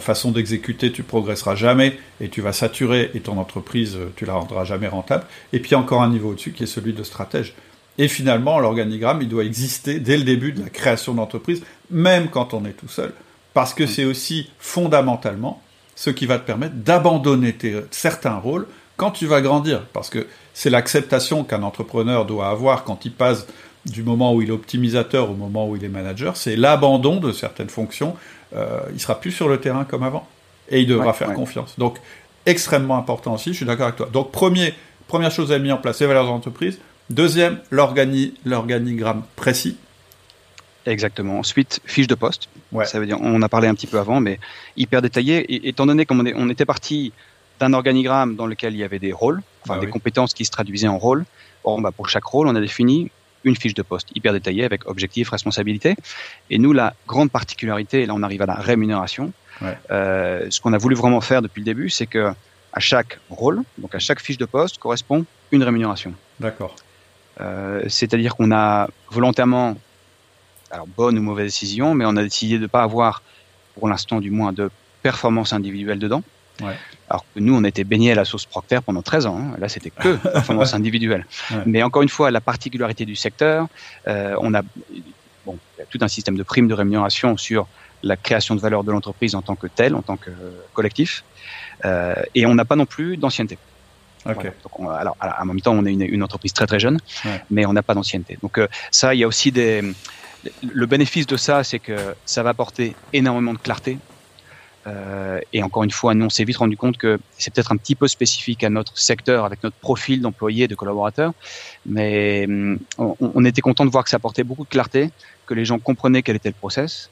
façon d'exécuter, tu progresseras jamais et tu vas saturer et ton entreprise, tu la rendras jamais rentable. Et puis encore un niveau au-dessus qui est celui de stratège. Et finalement, l'organigramme, il doit exister dès le début de la création d'entreprise, même quand on est tout seul. Parce que c'est aussi fondamentalement ce qui va te permettre d'abandonner certains rôles quand tu vas grandir. Parce que c'est l'acceptation qu'un entrepreneur doit avoir quand il passe du moment où il est optimisateur au moment où il est manager, c'est l'abandon de certaines fonctions. Il ne sera plus sur le terrain comme avant. Et il devra faire confiance. Donc, extrêmement important aussi, je suis d'accord avec toi. Donc, première chose à mettre en place, les valeurs d'entreprise. Deuxième, l'organigramme précis. Exactement. Ensuite, fiche de poste. Ouais. Ça veut dire, on en a parlé un petit peu avant, mais hyper détaillé. Et, étant donné qu'on on était parti d'un organigramme dans lequel il y avait des rôles, compétences qui se traduisaient en rôles. Or, pour chaque rôle, on a défini une fiche de poste hyper détaillée avec objectifs, responsabilités. Et nous, la grande particularité, et là on arrive à la rémunération, ce qu'on a voulu vraiment faire depuis le début, c'est qu'à chaque rôle, donc à chaque fiche de poste, correspond une rémunération. D'accord. C'est-à-dire qu'on a volontairement, alors bonne ou mauvaise décision, mais on a décidé de ne pas avoir, pour l'instant du moins, de performance individuelle dedans. Ouais. Alors que nous, on était baignés à la sauce Procter pendant 13 ans. Là, c'était que performance individuelle. Ouais. Mais encore une fois, la particularité du secteur, il y a tout un système de primes de rémunération sur la création de valeur de l'entreprise en tant que telle, en tant que collectif. Et on n'a pas non plus d'ancienneté. Okay. Voilà. Donc en même temps, on est une entreprise très très jeune, mais on n'a pas d'ancienneté. Donc ça, il y a aussi le bénéfice de ça, c'est que ça va apporter énormément de clarté. Et encore une fois, nous on s'est vite rendu compte que c'est peut-être un petit peu spécifique à notre secteur avec notre profil d'employé, de collaborateur, mais on était content de voir que ça apportait beaucoup de clarté, que les gens comprenaient quel était le process.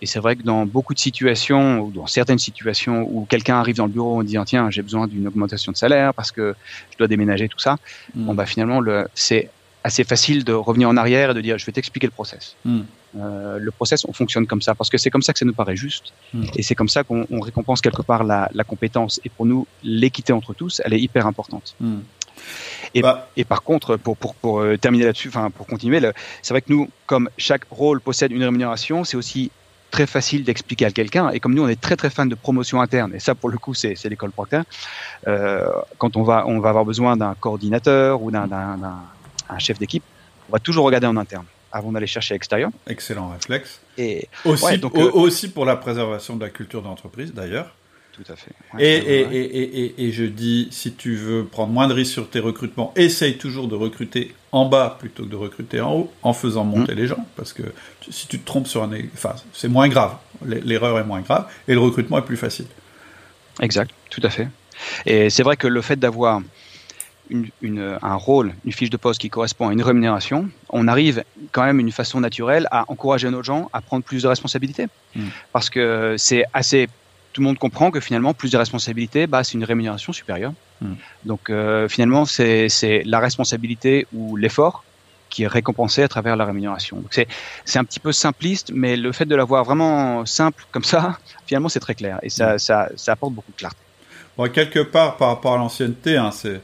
Et c'est vrai que dans beaucoup de situations, ou dans certaines situations où quelqu'un arrive dans le bureau en disant tiens, j'ai besoin d'une augmentation de salaire parce que je dois déménager, tout ça, finalement c'est assez facile de revenir en arrière et de dire je vais t'expliquer le process. Le process, on fonctionne comme ça parce que c'est comme ça que ça nous paraît juste et c'est comme ça qu'on récompense quelque part la compétence, et pour nous l'équité entre tous, elle est hyper importante. Et par contre, pour terminer là-dessus, pour continuer, c'est vrai que nous, comme chaque rôle possède une rémunération, c'est aussi très facile d'expliquer à quelqu'un, et comme nous on est très très fan de promotion interne, et ça pour le coup c'est l'école Procter, quand on va avoir besoin d'un coordinateur ou d'un chef d'équipe, on va toujours regarder en interne avant d'aller chercher à l'extérieur. Excellent réflexe. Et aussi, aussi pour la préservation de la culture d'entreprise, d'ailleurs. Tout à fait. Ouais, et je dis, si tu veux prendre moins de risques sur tes recrutements, essaye toujours de recruter en bas plutôt que de recruter en haut, en faisant monter les gens, parce que si tu te trompes c'est moins grave. L'erreur est moins grave, et le recrutement est plus facile. Exact, tout à fait. Et c'est vrai que le fait d'avoir un rôle, une fiche de poste qui correspond à une rémunération, on arrive quand même d'une façon naturelle à encourager nos gens à prendre plus de responsabilités. Parce que c'est assez... Tout le monde comprend que finalement, plus de responsabilités, bah, c'est une rémunération supérieure. Donc finalement, c'est la responsabilité ou l'effort qui est récompensé à travers la rémunération. Donc c'est un petit peu simpliste, mais le fait de l'avoir vraiment simple comme ça, finalement, c'est très clair. Et ça apporte beaucoup de clarté. Bon, quelque part, par rapport à l'ancienneté, hein, c'est...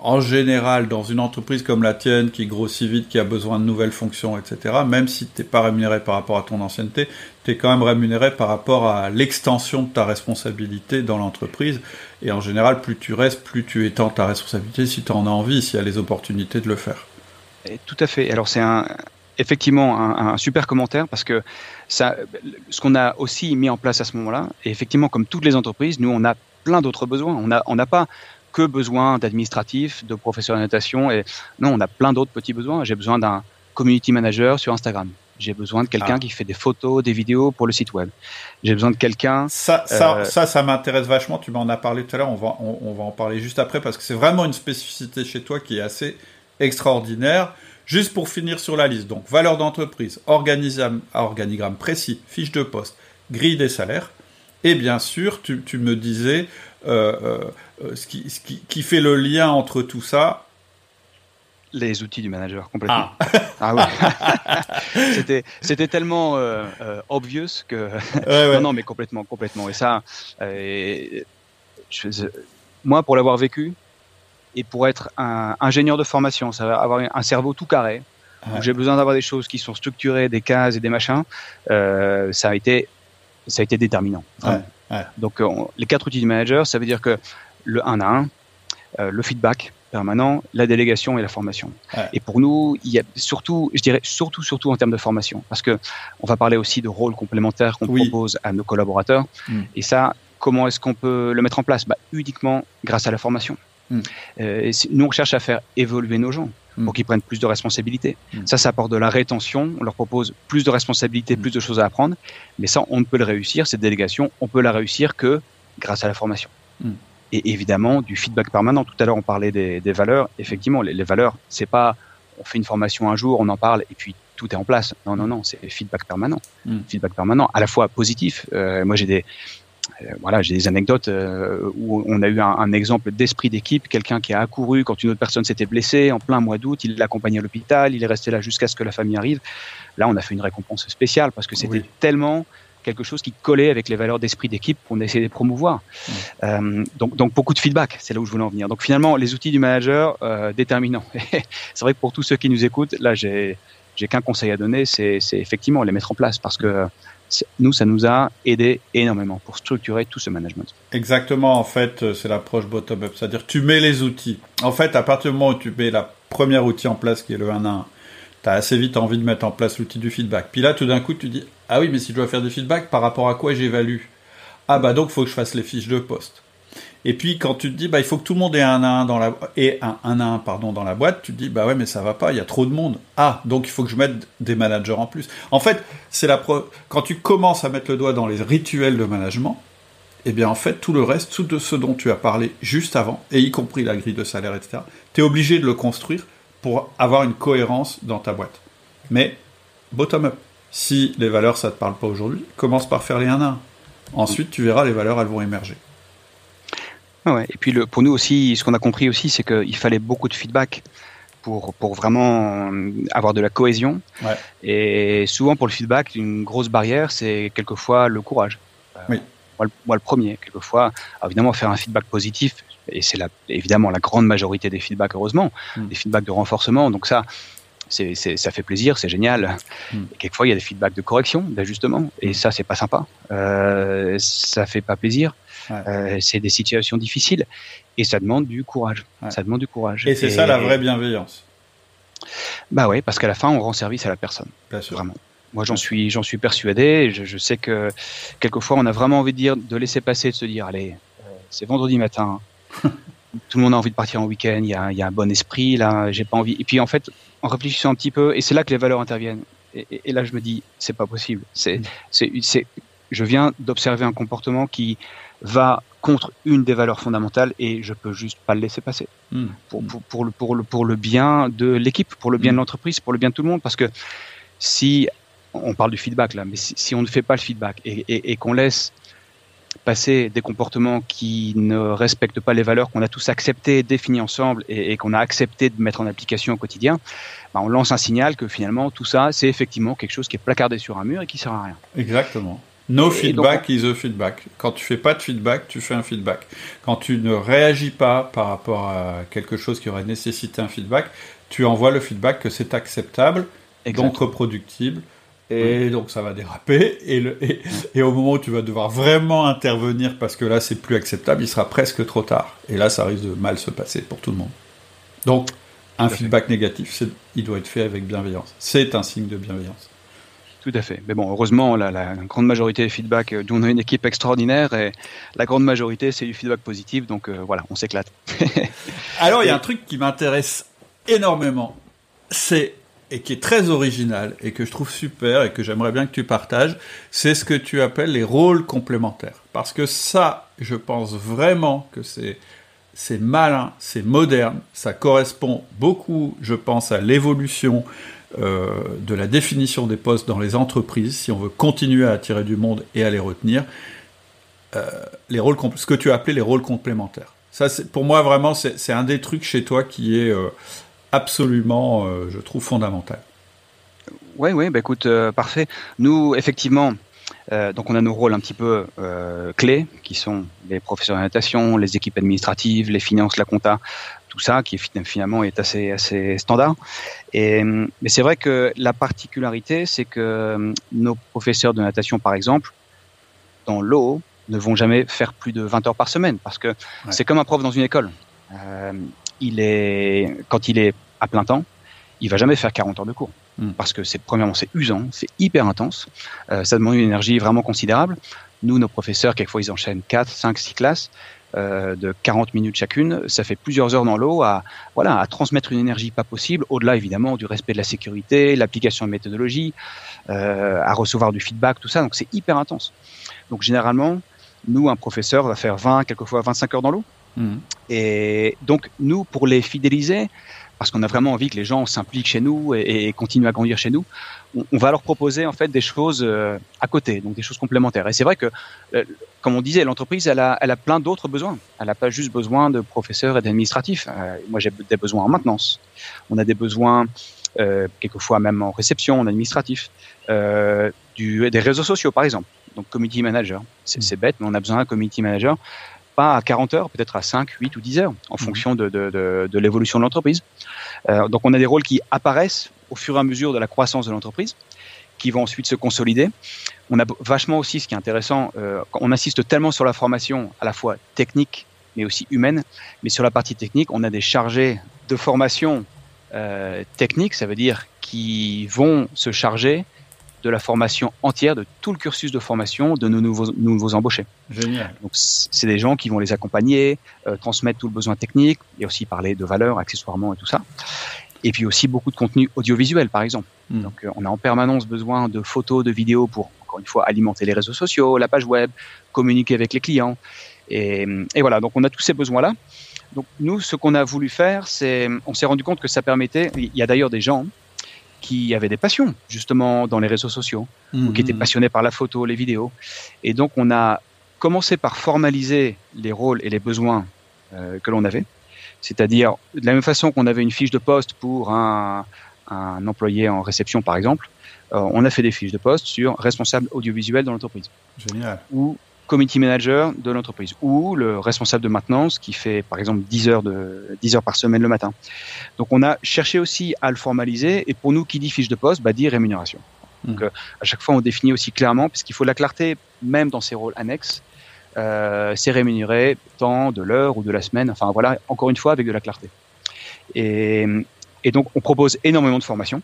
en général, dans une entreprise comme la tienne, qui grossit vite, qui a besoin de nouvelles fonctions, etc., même si tu n'es pas rémunéré par rapport à ton ancienneté, tu es quand même rémunéré par rapport à l'extension de ta responsabilité dans l'entreprise. Et en général, plus tu restes, plus tu étends ta responsabilité, si tu en as envie, s'il y a les opportunités de le faire. Et tout à fait. Alors, c'est effectivement un super commentaire, parce que ça, ce qu'on a aussi mis en place à ce moment-là, et effectivement, comme toutes les entreprises, nous, on a plein d'autres besoins. On n'a pas... que besoin d'administratif, de professeur de notation, et non, on a plein d'autres petits besoins. J'ai besoin d'un community manager sur Instagram. J'ai besoin de quelqu'un qui fait des photos, des vidéos pour le site web. J'ai besoin de quelqu'un... Ça m'intéresse vachement. Tu m'en as parlé tout à l'heure. On va en parler juste après, parce que c'est vraiment une spécificité chez toi qui est assez extraordinaire. Juste pour finir sur la liste. Donc, valeur d'entreprise, organigramme précis, fiche de poste, grille des salaires. Et bien sûr, tu me disais... ce qui fait le lien entre tout ça, les outils du manager complètement. Oui. c'était tellement obvious que non mais complètement. Et ça, moi pour l'avoir vécu et pour être un ingénieur de formation, ça va avoir un cerveau tout carré. Où j'ai besoin d'avoir des choses qui sont structurées, des cases et des machins. Ça a été déterminant. Ouais. Donc, les 4 outils du manager, ça veut dire que le 1 à 1, le feedback permanent, la délégation et la formation. Ouais. Et pour nous, il y a surtout en termes de formation, parce que on va parler aussi de rôles complémentaires qu'on propose à nos collaborateurs. Et ça, comment est-ce qu'on peut le mettre en place ? Bah, uniquement grâce à la formation. Nous, on cherche à faire évoluer nos gens pour qu'ils prennent plus de responsabilités. Ça apporte de la rétention, on leur propose plus de responsabilités, plus de choses à apprendre, mais ça, on ne peut le réussir, cette délégation, on peut la réussir que grâce à la formation. Et évidemment, du feedback permanent. Tout à l'heure, on parlait des valeurs. Effectivement, les valeurs, c'est pas on fait une formation un jour, on en parle, et puis tout est en place. Non, c'est feedback permanent. Feedback permanent, à la fois positif. Moi, j'ai des anecdotes où on a eu un exemple d'esprit d'équipe, quelqu'un qui a accouru quand une autre personne s'était blessée en plein mois d'août, il l'accompagnait à l'hôpital, il est resté là jusqu'à ce que la famille arrive. Là, on a fait une récompense spéciale parce que c'était tellement quelque chose qui collait avec les valeurs d'esprit d'équipe qu'on a essayé de promouvoir. Donc beaucoup de feedback, c'est là où je voulais en venir. Donc finalement, les outils du manager, déterminants. C'est vrai que pour tous ceux qui nous écoutent, là, j'ai qu'un conseil à donner, c'est effectivement les mettre en place, parce que nous, ça nous a aidé énormément pour structurer tout ce management. Exactement, en fait, c'est l'approche bottom-up, c'est-à-dire tu mets les outils. En fait, à partir du moment où tu mets la première outil en place, qui est le 1 à 1, tu as assez vite envie de mettre en place l'outil du feedback. Puis là, tout d'un coup, tu dis « Ah oui, mais si je dois faire du feedback, par rapport à quoi j'évalue ? Ah bah donc, il faut que je fasse les fiches de poste. » Et puis, quand tu te dis « Bah, il faut que tout le monde ait un à un dans la boîte », tu te dis « Bah ouais, mais ça va pas, il y a trop de monde. Ah, donc il faut que je mette des managers en plus. » En fait, c'est quand tu commences à mettre le doigt dans les rituels de management, eh bien, en fait, tout le reste, tout de ce dont tu as parlé juste avant, et y compris la grille de salaire, etc., tu es obligé de le construire pour avoir une cohérence dans ta boîte. Mais, bottom-up. Si les valeurs, ça te parle pas aujourd'hui, commence par faire les 1 à 1. Ensuite, tu verras, les valeurs, elles vont émerger. Ouais. Et puis pour nous aussi, ce qu'on a compris aussi, c'est qu'il fallait beaucoup de feedback pour vraiment avoir de la cohésion. Ouais. Et souvent pour le feedback, une grosse barrière, c'est quelquefois le courage. Oui. Moi le premier, quelquefois, évidemment faire un feedback positif, et c'est évidemment la grande majorité des feedbacks, heureusement, des feedbacks de renforcement, donc ça... ça fait plaisir, c'est génial. Et quelquefois, il y a des feedbacks de correction, d'ajustement, et ça, c'est pas sympa. Ça fait pas plaisir. Ouais. C'est des situations difficiles, et ça demande du courage. Ouais. Ça demande du courage. Et c'est ça la vraie bienveillance. Bah oui, parce qu'à la fin, on rend service à la personne. Bien sûr. Vraiment. Moi, j'en suis persuadé. Je sais que quelquefois, on a vraiment envie de laisser passer, de se dire, allez, c'est vendredi matin. Tout le monde a envie de partir en week-end, il y a un bon esprit, là, j'ai pas envie. Et puis en fait, en réfléchissant un petit peu, et c'est là que les valeurs interviennent. Et là, je me dis, c'est pas possible. je viens d'observer un comportement qui va contre une des valeurs fondamentales et je peux juste pas le laisser passer pour le bien de l'équipe, pour le bien de l'entreprise, pour le bien de tout le monde, parce que si on parle du feedback là, mais si on ne fait pas le feedback et qu'on laisse passer des comportements qui ne respectent pas les valeurs qu'on a tous acceptées, définies ensemble et qu'on a accepté de mettre en application au quotidien, bah on lance un signal que finalement tout ça c'est effectivement quelque chose qui est placardé sur un mur et qui sert à rien. Exactement. No feedback is a feedback. Quand tu fais pas de feedback, tu fais un feedback. Quand tu ne réagis pas par rapport à quelque chose qui aurait nécessité un feedback, tu envoies le feedback que c'est acceptable, exactement, donc reproductible. Et donc ça va déraper et au moment où tu vas devoir vraiment intervenir parce que là c'est plus acceptable, il sera presque trop tard et là ça risque de mal se passer pour tout le monde. Donc un feedback négatif, il doit être fait avec bienveillance, c'est un signe de bienveillance. Tout à fait, mais bon, heureusement la grande majorité des feedbacks, on a une équipe extraordinaire et la grande majorité c'est du feedback positif, donc voilà, on s'éclate. Alors il y a un truc qui m'intéresse énormément, et qui est très original, et que je trouve super, et que j'aimerais bien que tu partages, c'est ce que tu appelles les rôles complémentaires. Parce que ça, je pense vraiment que c'est malin, c'est moderne, ça correspond beaucoup, je pense, à l'évolution de la définition des postes dans les entreprises, si on veut continuer à attirer du monde et à les retenir, ce que tu as appelé les rôles complémentaires. Ça, pour moi, vraiment, c'est un des trucs chez toi qui est... absolument, je trouve, fondamental. Oui, bah écoute, parfait. Nous, effectivement, donc on a nos rôles un petit peu clés, qui sont les professeurs d'orientation, les équipes administratives, les finances, la compta, tout ça, qui finalement est assez standard. Mais c'est vrai que la particularité, c'est que nos professeurs de natation, par exemple, dans l'eau, ne vont jamais faire plus de 20 heures par semaine, parce que c'est comme un prof dans une école. Quand il est à plein temps, il va jamais faire 40 heures de cours. Parce que premièrement, c'est usant, c'est hyper intense. Ça demande une énergie vraiment considérable. Nous, nos professeurs, quelquefois, ils enchaînent 4, 5, 6 classes de 40 minutes chacune. Ça fait plusieurs heures dans l'eau à transmettre une énergie pas possible, au-delà, évidemment, du respect de la sécurité, l'application de méthodologie, à recevoir du feedback, tout ça. Donc, c'est hyper intense. Donc, généralement, nous, un professeur va faire 20, quelquefois 25 heures dans l'eau. Et donc nous, pour les fidéliser, parce qu'on a vraiment envie que les gens s'impliquent chez nous et continuent à grandir chez nous, on va leur proposer en fait des choses à côté, donc des choses complémentaires. Et c'est vrai que, comme on disait, l'entreprise elle a plein d'autres besoins. Elle n'a pas juste besoin de professeurs et d'administratifs. Moi j'ai des besoins en maintenance, on a des besoins quelquefois même en réception, en administratif, des réseaux sociaux par exemple, donc community manager. C'est bête, mais on a besoin d'un community manager, pas à 40 heures, peut-être à 5, 8 ou 10 heures, en fonction de l'évolution de l'entreprise. Donc, on a des rôles qui apparaissent au fur et à mesure de la croissance de l'entreprise, qui vont ensuite se consolider. On a vachement aussi, ce qui est intéressant, on insiste tellement sur la formation, à la fois technique, mais aussi humaine, mais sur la partie technique, on a des chargés de formation technique, ça veut dire qui vont se charger de la formation entière, de tout le cursus de formation de nos nouveaux embauchés. Génial. Donc, c'est des gens qui vont les accompagner, transmettre tout le besoin technique, et aussi parler de valeurs accessoirement et tout ça. Et puis aussi beaucoup de contenu audiovisuel, par exemple. Donc, on a en permanence besoin de photos, de vidéos pour, encore une fois, alimenter les réseaux sociaux, la page web, communiquer avec les clients. Et voilà, donc on a tous ces besoins-là. Donc, nous, ce qu'on a voulu faire, on s'est rendu compte que ça permettait, il y a d'ailleurs des gens qui avaient des passions, justement, dans les réseaux sociaux, ou qui étaient passionnés par la photo, les vidéos. Et donc, on a commencé par formaliser les rôles et les besoins que l'on avait. C'est-à-dire, de la même façon qu'on avait une fiche de poste pour un employé en réception, par exemple, on a fait des fiches de poste sur responsable audiovisuel dans l'entreprise. Génial. Ou community manager de l'entreprise. Ou le responsable de maintenance qui fait, par exemple, 10 heures par semaine le matin. Donc, on a cherché aussi à le formaliser. Et pour nous, qui dit fiche de poste, dit rémunération. Donc, à chaque fois, on définit aussi clairement, parce qu'il faut la clarté même dans ces rôles annexes. C'est rémunéré tant de l'heure ou de la semaine. Enfin, voilà, encore une fois, avec de la clarté. Et donc, on propose énormément de formations.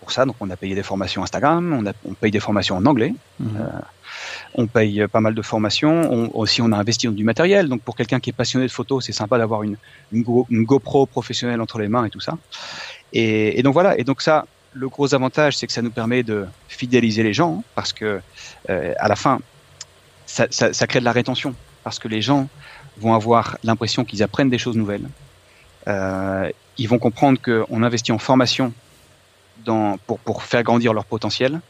Pour ça, donc, on a payé des formations Instagram, on paye des formations en anglais. On paye pas mal de formations. On a investi dans du matériel. Donc, pour quelqu'un qui est passionné de photo, c'est sympa d'avoir une GoPro professionnelle entre les mains et tout ça. Et donc, voilà. Et donc, ça, le gros avantage, c'est que ça nous permet de fidéliser les gens, parce que à la fin, ça crée de la rétention, parce que les gens vont avoir l'impression qu'ils apprennent des choses nouvelles. Ils vont comprendre qu'on investit en formation pour faire grandir leur potentiel.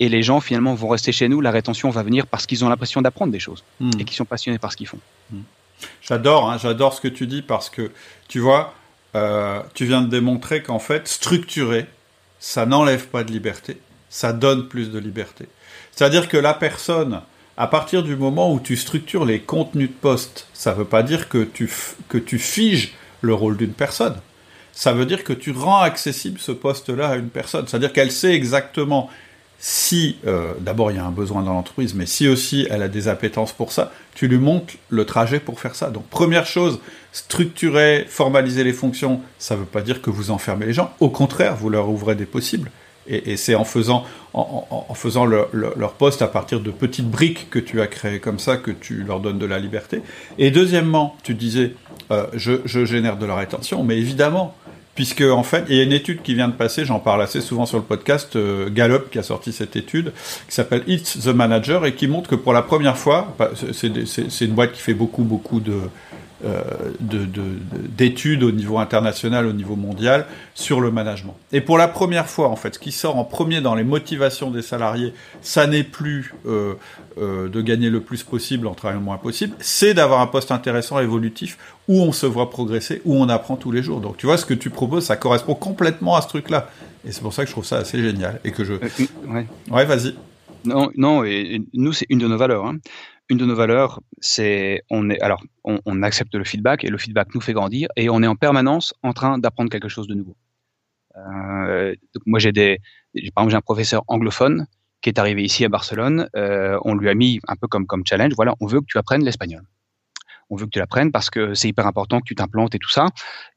Et les gens, finalement, vont rester chez nous. La rétention va venir parce qu'ils ont l'impression d'apprendre des choses et qu'ils sont passionnés par ce qu'ils font. J'adore ce que tu dis, parce que, tu vois, tu viens de démontrer qu'en fait, structurer, ça n'enlève pas de liberté, ça donne plus de liberté. C'est-à-dire que la personne, à partir du moment où tu structures les contenus de poste, ça ne veut pas dire que tu figes le rôle d'une personne. Ça veut dire que tu rends accessible ce poste-là à une personne. C'est-à-dire qu'elle sait exactement... Si, d'abord, il y a un besoin dans l'entreprise, mais si aussi elle a des appétences pour ça, tu lui montres le trajet pour faire ça. Donc, première chose, structurer, formaliser les fonctions, ça ne veut pas dire que vous enfermez les gens. Au contraire, vous leur ouvrez des possibles. Et c'est en faisant, leur poste à partir de petites briques que tu as créées comme ça, que tu leur donnes de la liberté. Et deuxièmement, tu disais, je génère de la rétention, mais évidemment... Puisque, en fait, il y a une étude qui vient de passer, j'en parle assez souvent sur le podcast, Gallup qui a sorti cette étude, qui s'appelle It's the Manager, et qui montre que pour la première fois, c'est une boîte qui fait beaucoup d'études au niveau international, au niveau mondial, sur le management. Et pour la première fois, en fait, ce qui sort en premier dans les motivations des salariés, ça n'est plus de gagner le plus possible en travaillant le moins possible, c'est d'avoir un poste intéressant, évolutif, où on se voit progresser, où on apprend tous les jours. Donc tu vois, ce que tu proposes, ça correspond complètement à ce truc-là. Et c'est pour ça que je trouve ça assez génial. Et que je... Ouais, vas-y. Non, et nous, c'est une de nos valeurs. Hein. Une de nos valeurs, c'est... on accepte le feedback, et le feedback nous fait grandir, et on est en permanence en train d'apprendre quelque chose de nouveau. Donc moi, j'ai un professeur anglophone qui est arrivé ici à Barcelone. On lui a mis un peu comme challenge, voilà, on veut que tu apprennes l'espagnol. On veut que tu l'apprennes parce que c'est hyper important que tu t'implantes et tout ça,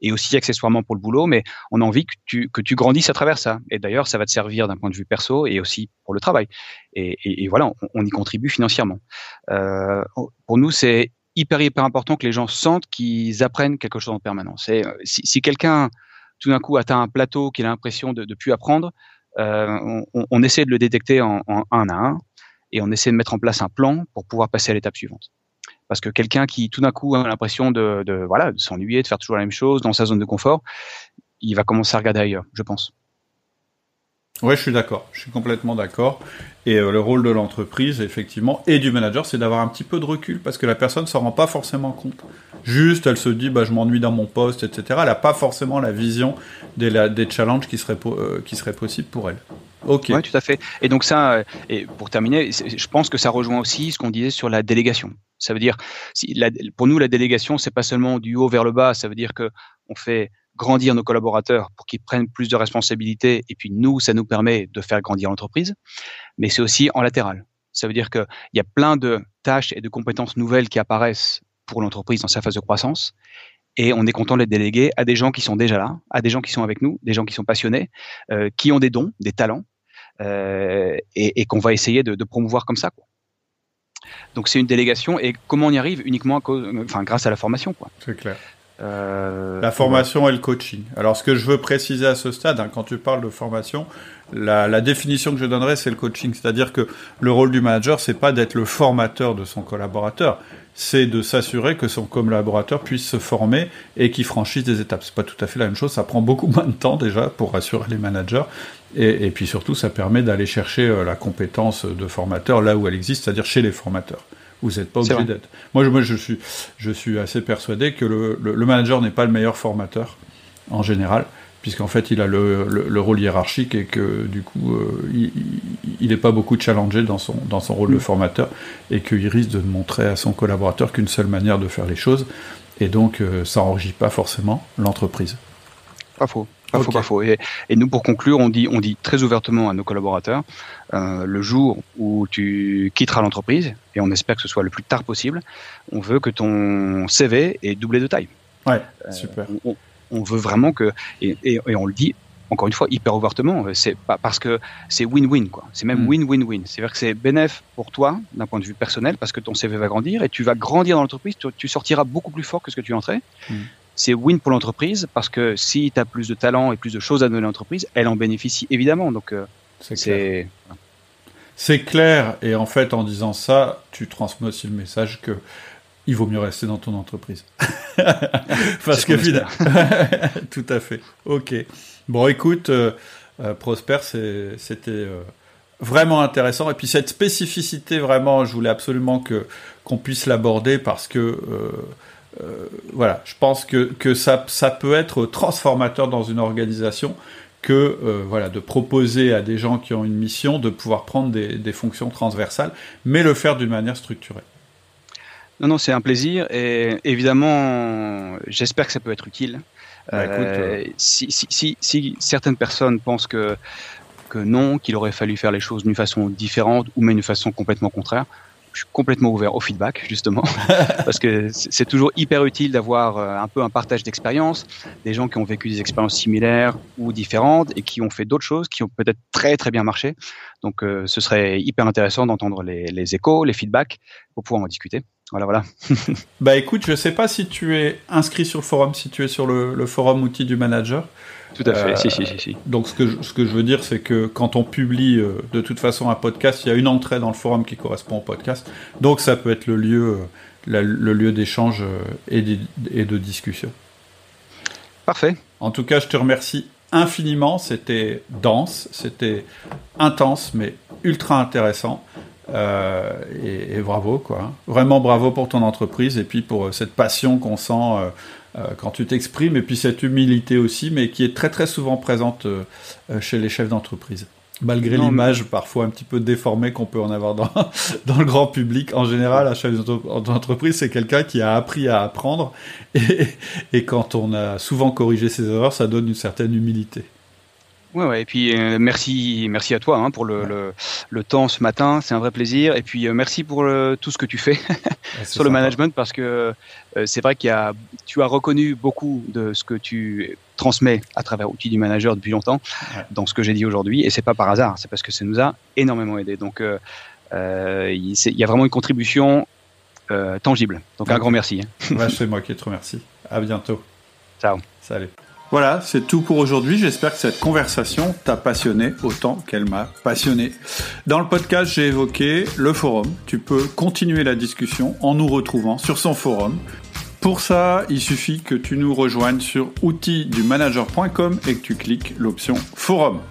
et aussi accessoirement pour le boulot, mais on a envie que tu grandisses à travers ça. Et d'ailleurs, ça va te servir d'un point de vue perso et aussi pour le travail. Et voilà, on y contribue financièrement. Pour nous, c'est hyper important que les gens sentent qu'ils apprennent quelque chose en permanence. Et si quelqu'un, tout d'un coup, atteint un plateau qu'il a l'impression de ne plus apprendre, on essaie de le détecter en un à un, et on essaie de mettre en place un plan pour pouvoir passer à l'étape suivante. Parce que quelqu'un qui, tout d'un coup, a l'impression de s'ennuyer, de faire toujours la même chose dans sa zone de confort, il va commencer à regarder ailleurs, je pense. Oui, je suis d'accord. Je suis complètement d'accord. Et le rôle de l'entreprise, effectivement, et du manager, c'est d'avoir un petit peu de recul, parce que la personne ne s'en rend pas forcément compte. Juste, elle se dit, je m'ennuie dans mon poste, etc. Elle n'a pas forcément la vision des challenges qui seraient possibles pour elle. Okay. Oui, tout à fait. Et donc ça, et pour terminer, je pense que ça rejoint aussi ce qu'on disait sur la délégation. Ça veut dire, pour nous, la délégation, c'est pas seulement du haut vers le bas. Ça veut dire que on fait grandir nos collaborateurs pour qu'ils prennent plus de responsabilités. Et puis nous, ça nous permet de faire grandir l'entreprise. Mais c'est aussi en latéral. Ça veut dire qu'il y a plein de tâches et de compétences nouvelles qui apparaissent pour l'entreprise dans sa phase de croissance. Et on est content de les déléguer à des gens qui sont déjà là, à des gens qui sont avec nous, des gens qui sont passionnés, qui ont des dons, des talents, et qu'on va essayer de promouvoir comme ça, quoi. Donc c'est une délégation, et comment on y arrive uniquement grâce à la formation, quoi. C'est clair. La formation et le coaching. Alors ce que je veux préciser à ce stade, quand tu parles de formation, la définition que je donnerais, c'est le coaching. C'est-à-dire que le rôle du manager, c'est pas d'être le formateur de son collaborateur, c'est de s'assurer que son collaborateur puisse se former et qu'il franchisse des étapes. C'est pas tout à fait la même chose, ça prend beaucoup moins de temps déjà pour rassurer les managers. Et puis surtout, ça permet d'aller chercher la compétence de formateur là où elle existe, c'est-à-dire chez les formateurs. Vous n'êtes pas obligé d'être. Moi, je suis assez persuadé que le manager n'est pas le meilleur formateur, en général, puisqu'en fait, il a le rôle hiérarchique et que, du coup, il n'est pas beaucoup challengé dans son rôle de formateur, et qu'il risque de montrer à son collaborateur qu'une seule manière de faire les choses, et donc, ça n'enrichit pas forcément l'entreprise. Pas faux. Pas faux. Et nous, pour conclure, on dit très ouvertement à nos collaborateurs, le jour où tu quitteras l'entreprise, et on espère que ce soit le plus tard possible, on veut que ton CV est doublé de taille. Ouais, super. On veut vraiment que, et on le dit encore une fois hyper ouvertement, c'est pas parce que c'est win-win, quoi. C'est même win-win-win. C'est-à-dire que c'est bénéf pour toi d'un point de vue personnel, parce que ton CV va grandir et tu vas grandir dans l'entreprise. Tu sortiras beaucoup plus fort que ce que tu entrais. c'est win pour l'entreprise, parce que si tu as plus de talent et plus de choses à donner à l'entreprise, elle en bénéficie évidemment. Donc, c'est clair. Et en fait, en disant ça, tu transmets aussi le message que il vaut mieux rester dans ton entreprise. Parce que finalement... Tout à fait. OK. Bon, écoute, Prosper, c'était... Vraiment intéressant. Et puis cette spécificité, vraiment, je voulais absolument qu'on puisse l'aborder parce que, voilà, je pense que ça peut être transformateur dans une organisation que, voilà, de proposer à des gens qui ont une mission de pouvoir prendre des fonctions transversales, mais le faire d'une manière structurée. Non, c'est un plaisir. Et évidemment, j'espère que ça peut être utile. Bah, écoute, si certaines personnes pensent que non, qu'il aurait fallu faire les choses d'une façon différente ou même d'une façon complètement contraire. Je suis complètement ouvert au feedback, justement, parce que c'est toujours hyper utile d'avoir un peu un partage d'expériences, des gens qui ont vécu des expériences similaires ou différentes et qui ont fait d'autres choses, qui ont peut-être très très bien marché. Donc, ce serait hyper intéressant d'entendre les échos, les feedbacks pour pouvoir en discuter. Voilà. Bah écoute, je sais pas si tu es inscrit sur le forum, si tu es sur le forum Outils du Manager. Tout à fait, si. Donc ce que je veux dire, c'est que quand on publie de toute façon un podcast, il y a une entrée dans le forum qui correspond au podcast. Donc ça peut être le lieu d'échange et de discussion. Parfait. En tout cas, je te remercie infiniment. C'était dense, c'était intense, mais ultra intéressant. Et bravo, quoi. Vraiment bravo pour ton entreprise et puis pour cette passion qu'on sent quand tu t'exprimes et puis cette humilité aussi, mais qui est très très souvent présente chez les chefs d'entreprise. Malgré l'image parfois un petit peu déformée qu'on peut en avoir dans le grand public, en général, un chef d'entreprise, c'est quelqu'un qui a appris à apprendre et quand on a souvent corrigé ses erreurs, ça donne une certaine humilité. Ouais, et puis merci à toi pour le temps ce matin, c'est un vrai plaisir. Et puis merci pour tout ce que tu fais sur le management, parce que c'est vrai tu as reconnu beaucoup de ce que tu transmets à travers Outils du Manager depuis longtemps dans ce que j'ai dit aujourd'hui, et c'est pas par hasard, c'est parce que ça nous a énormément aidé. Donc il y a vraiment une contribution tangible. Donc un grand merci. C'est moi qui te remercie. À bientôt. Ciao. Salut. Voilà, c'est tout pour aujourd'hui. J'espère que cette conversation t'a passionné autant qu'elle m'a passionné. Dans le podcast, j'ai évoqué le forum. Tu peux continuer la discussion en nous retrouvant sur son forum. Pour ça, il suffit que tu nous rejoignes sur outilsdumanager.com et que tu cliques l'option forum.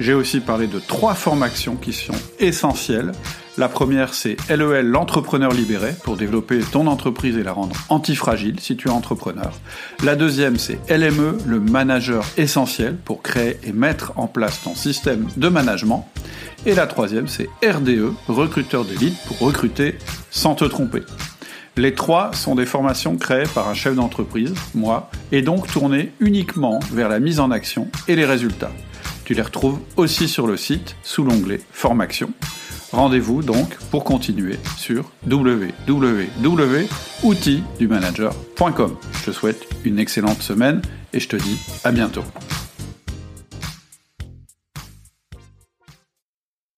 J'ai aussi parlé de 3 formations qui sont essentielles. La première, c'est LEL, l'entrepreneur libéré, pour développer ton entreprise et la rendre antifragile si tu es entrepreneur. La deuxième, c'est LME, le manager essentiel, pour créer et mettre en place ton système de management. Et la troisième, c'est RDE, recruteur d'élite, pour recruter sans te tromper. Les 3 sont des formations créées par un chef d'entreprise, moi, et donc tournées uniquement vers la mise en action et les résultats. Tu les retrouves aussi sur le site, sous l'onglet « Formation ». Rendez-vous donc pour continuer sur www.outilsdumanager.com. Je te souhaite une excellente semaine et je te dis à bientôt.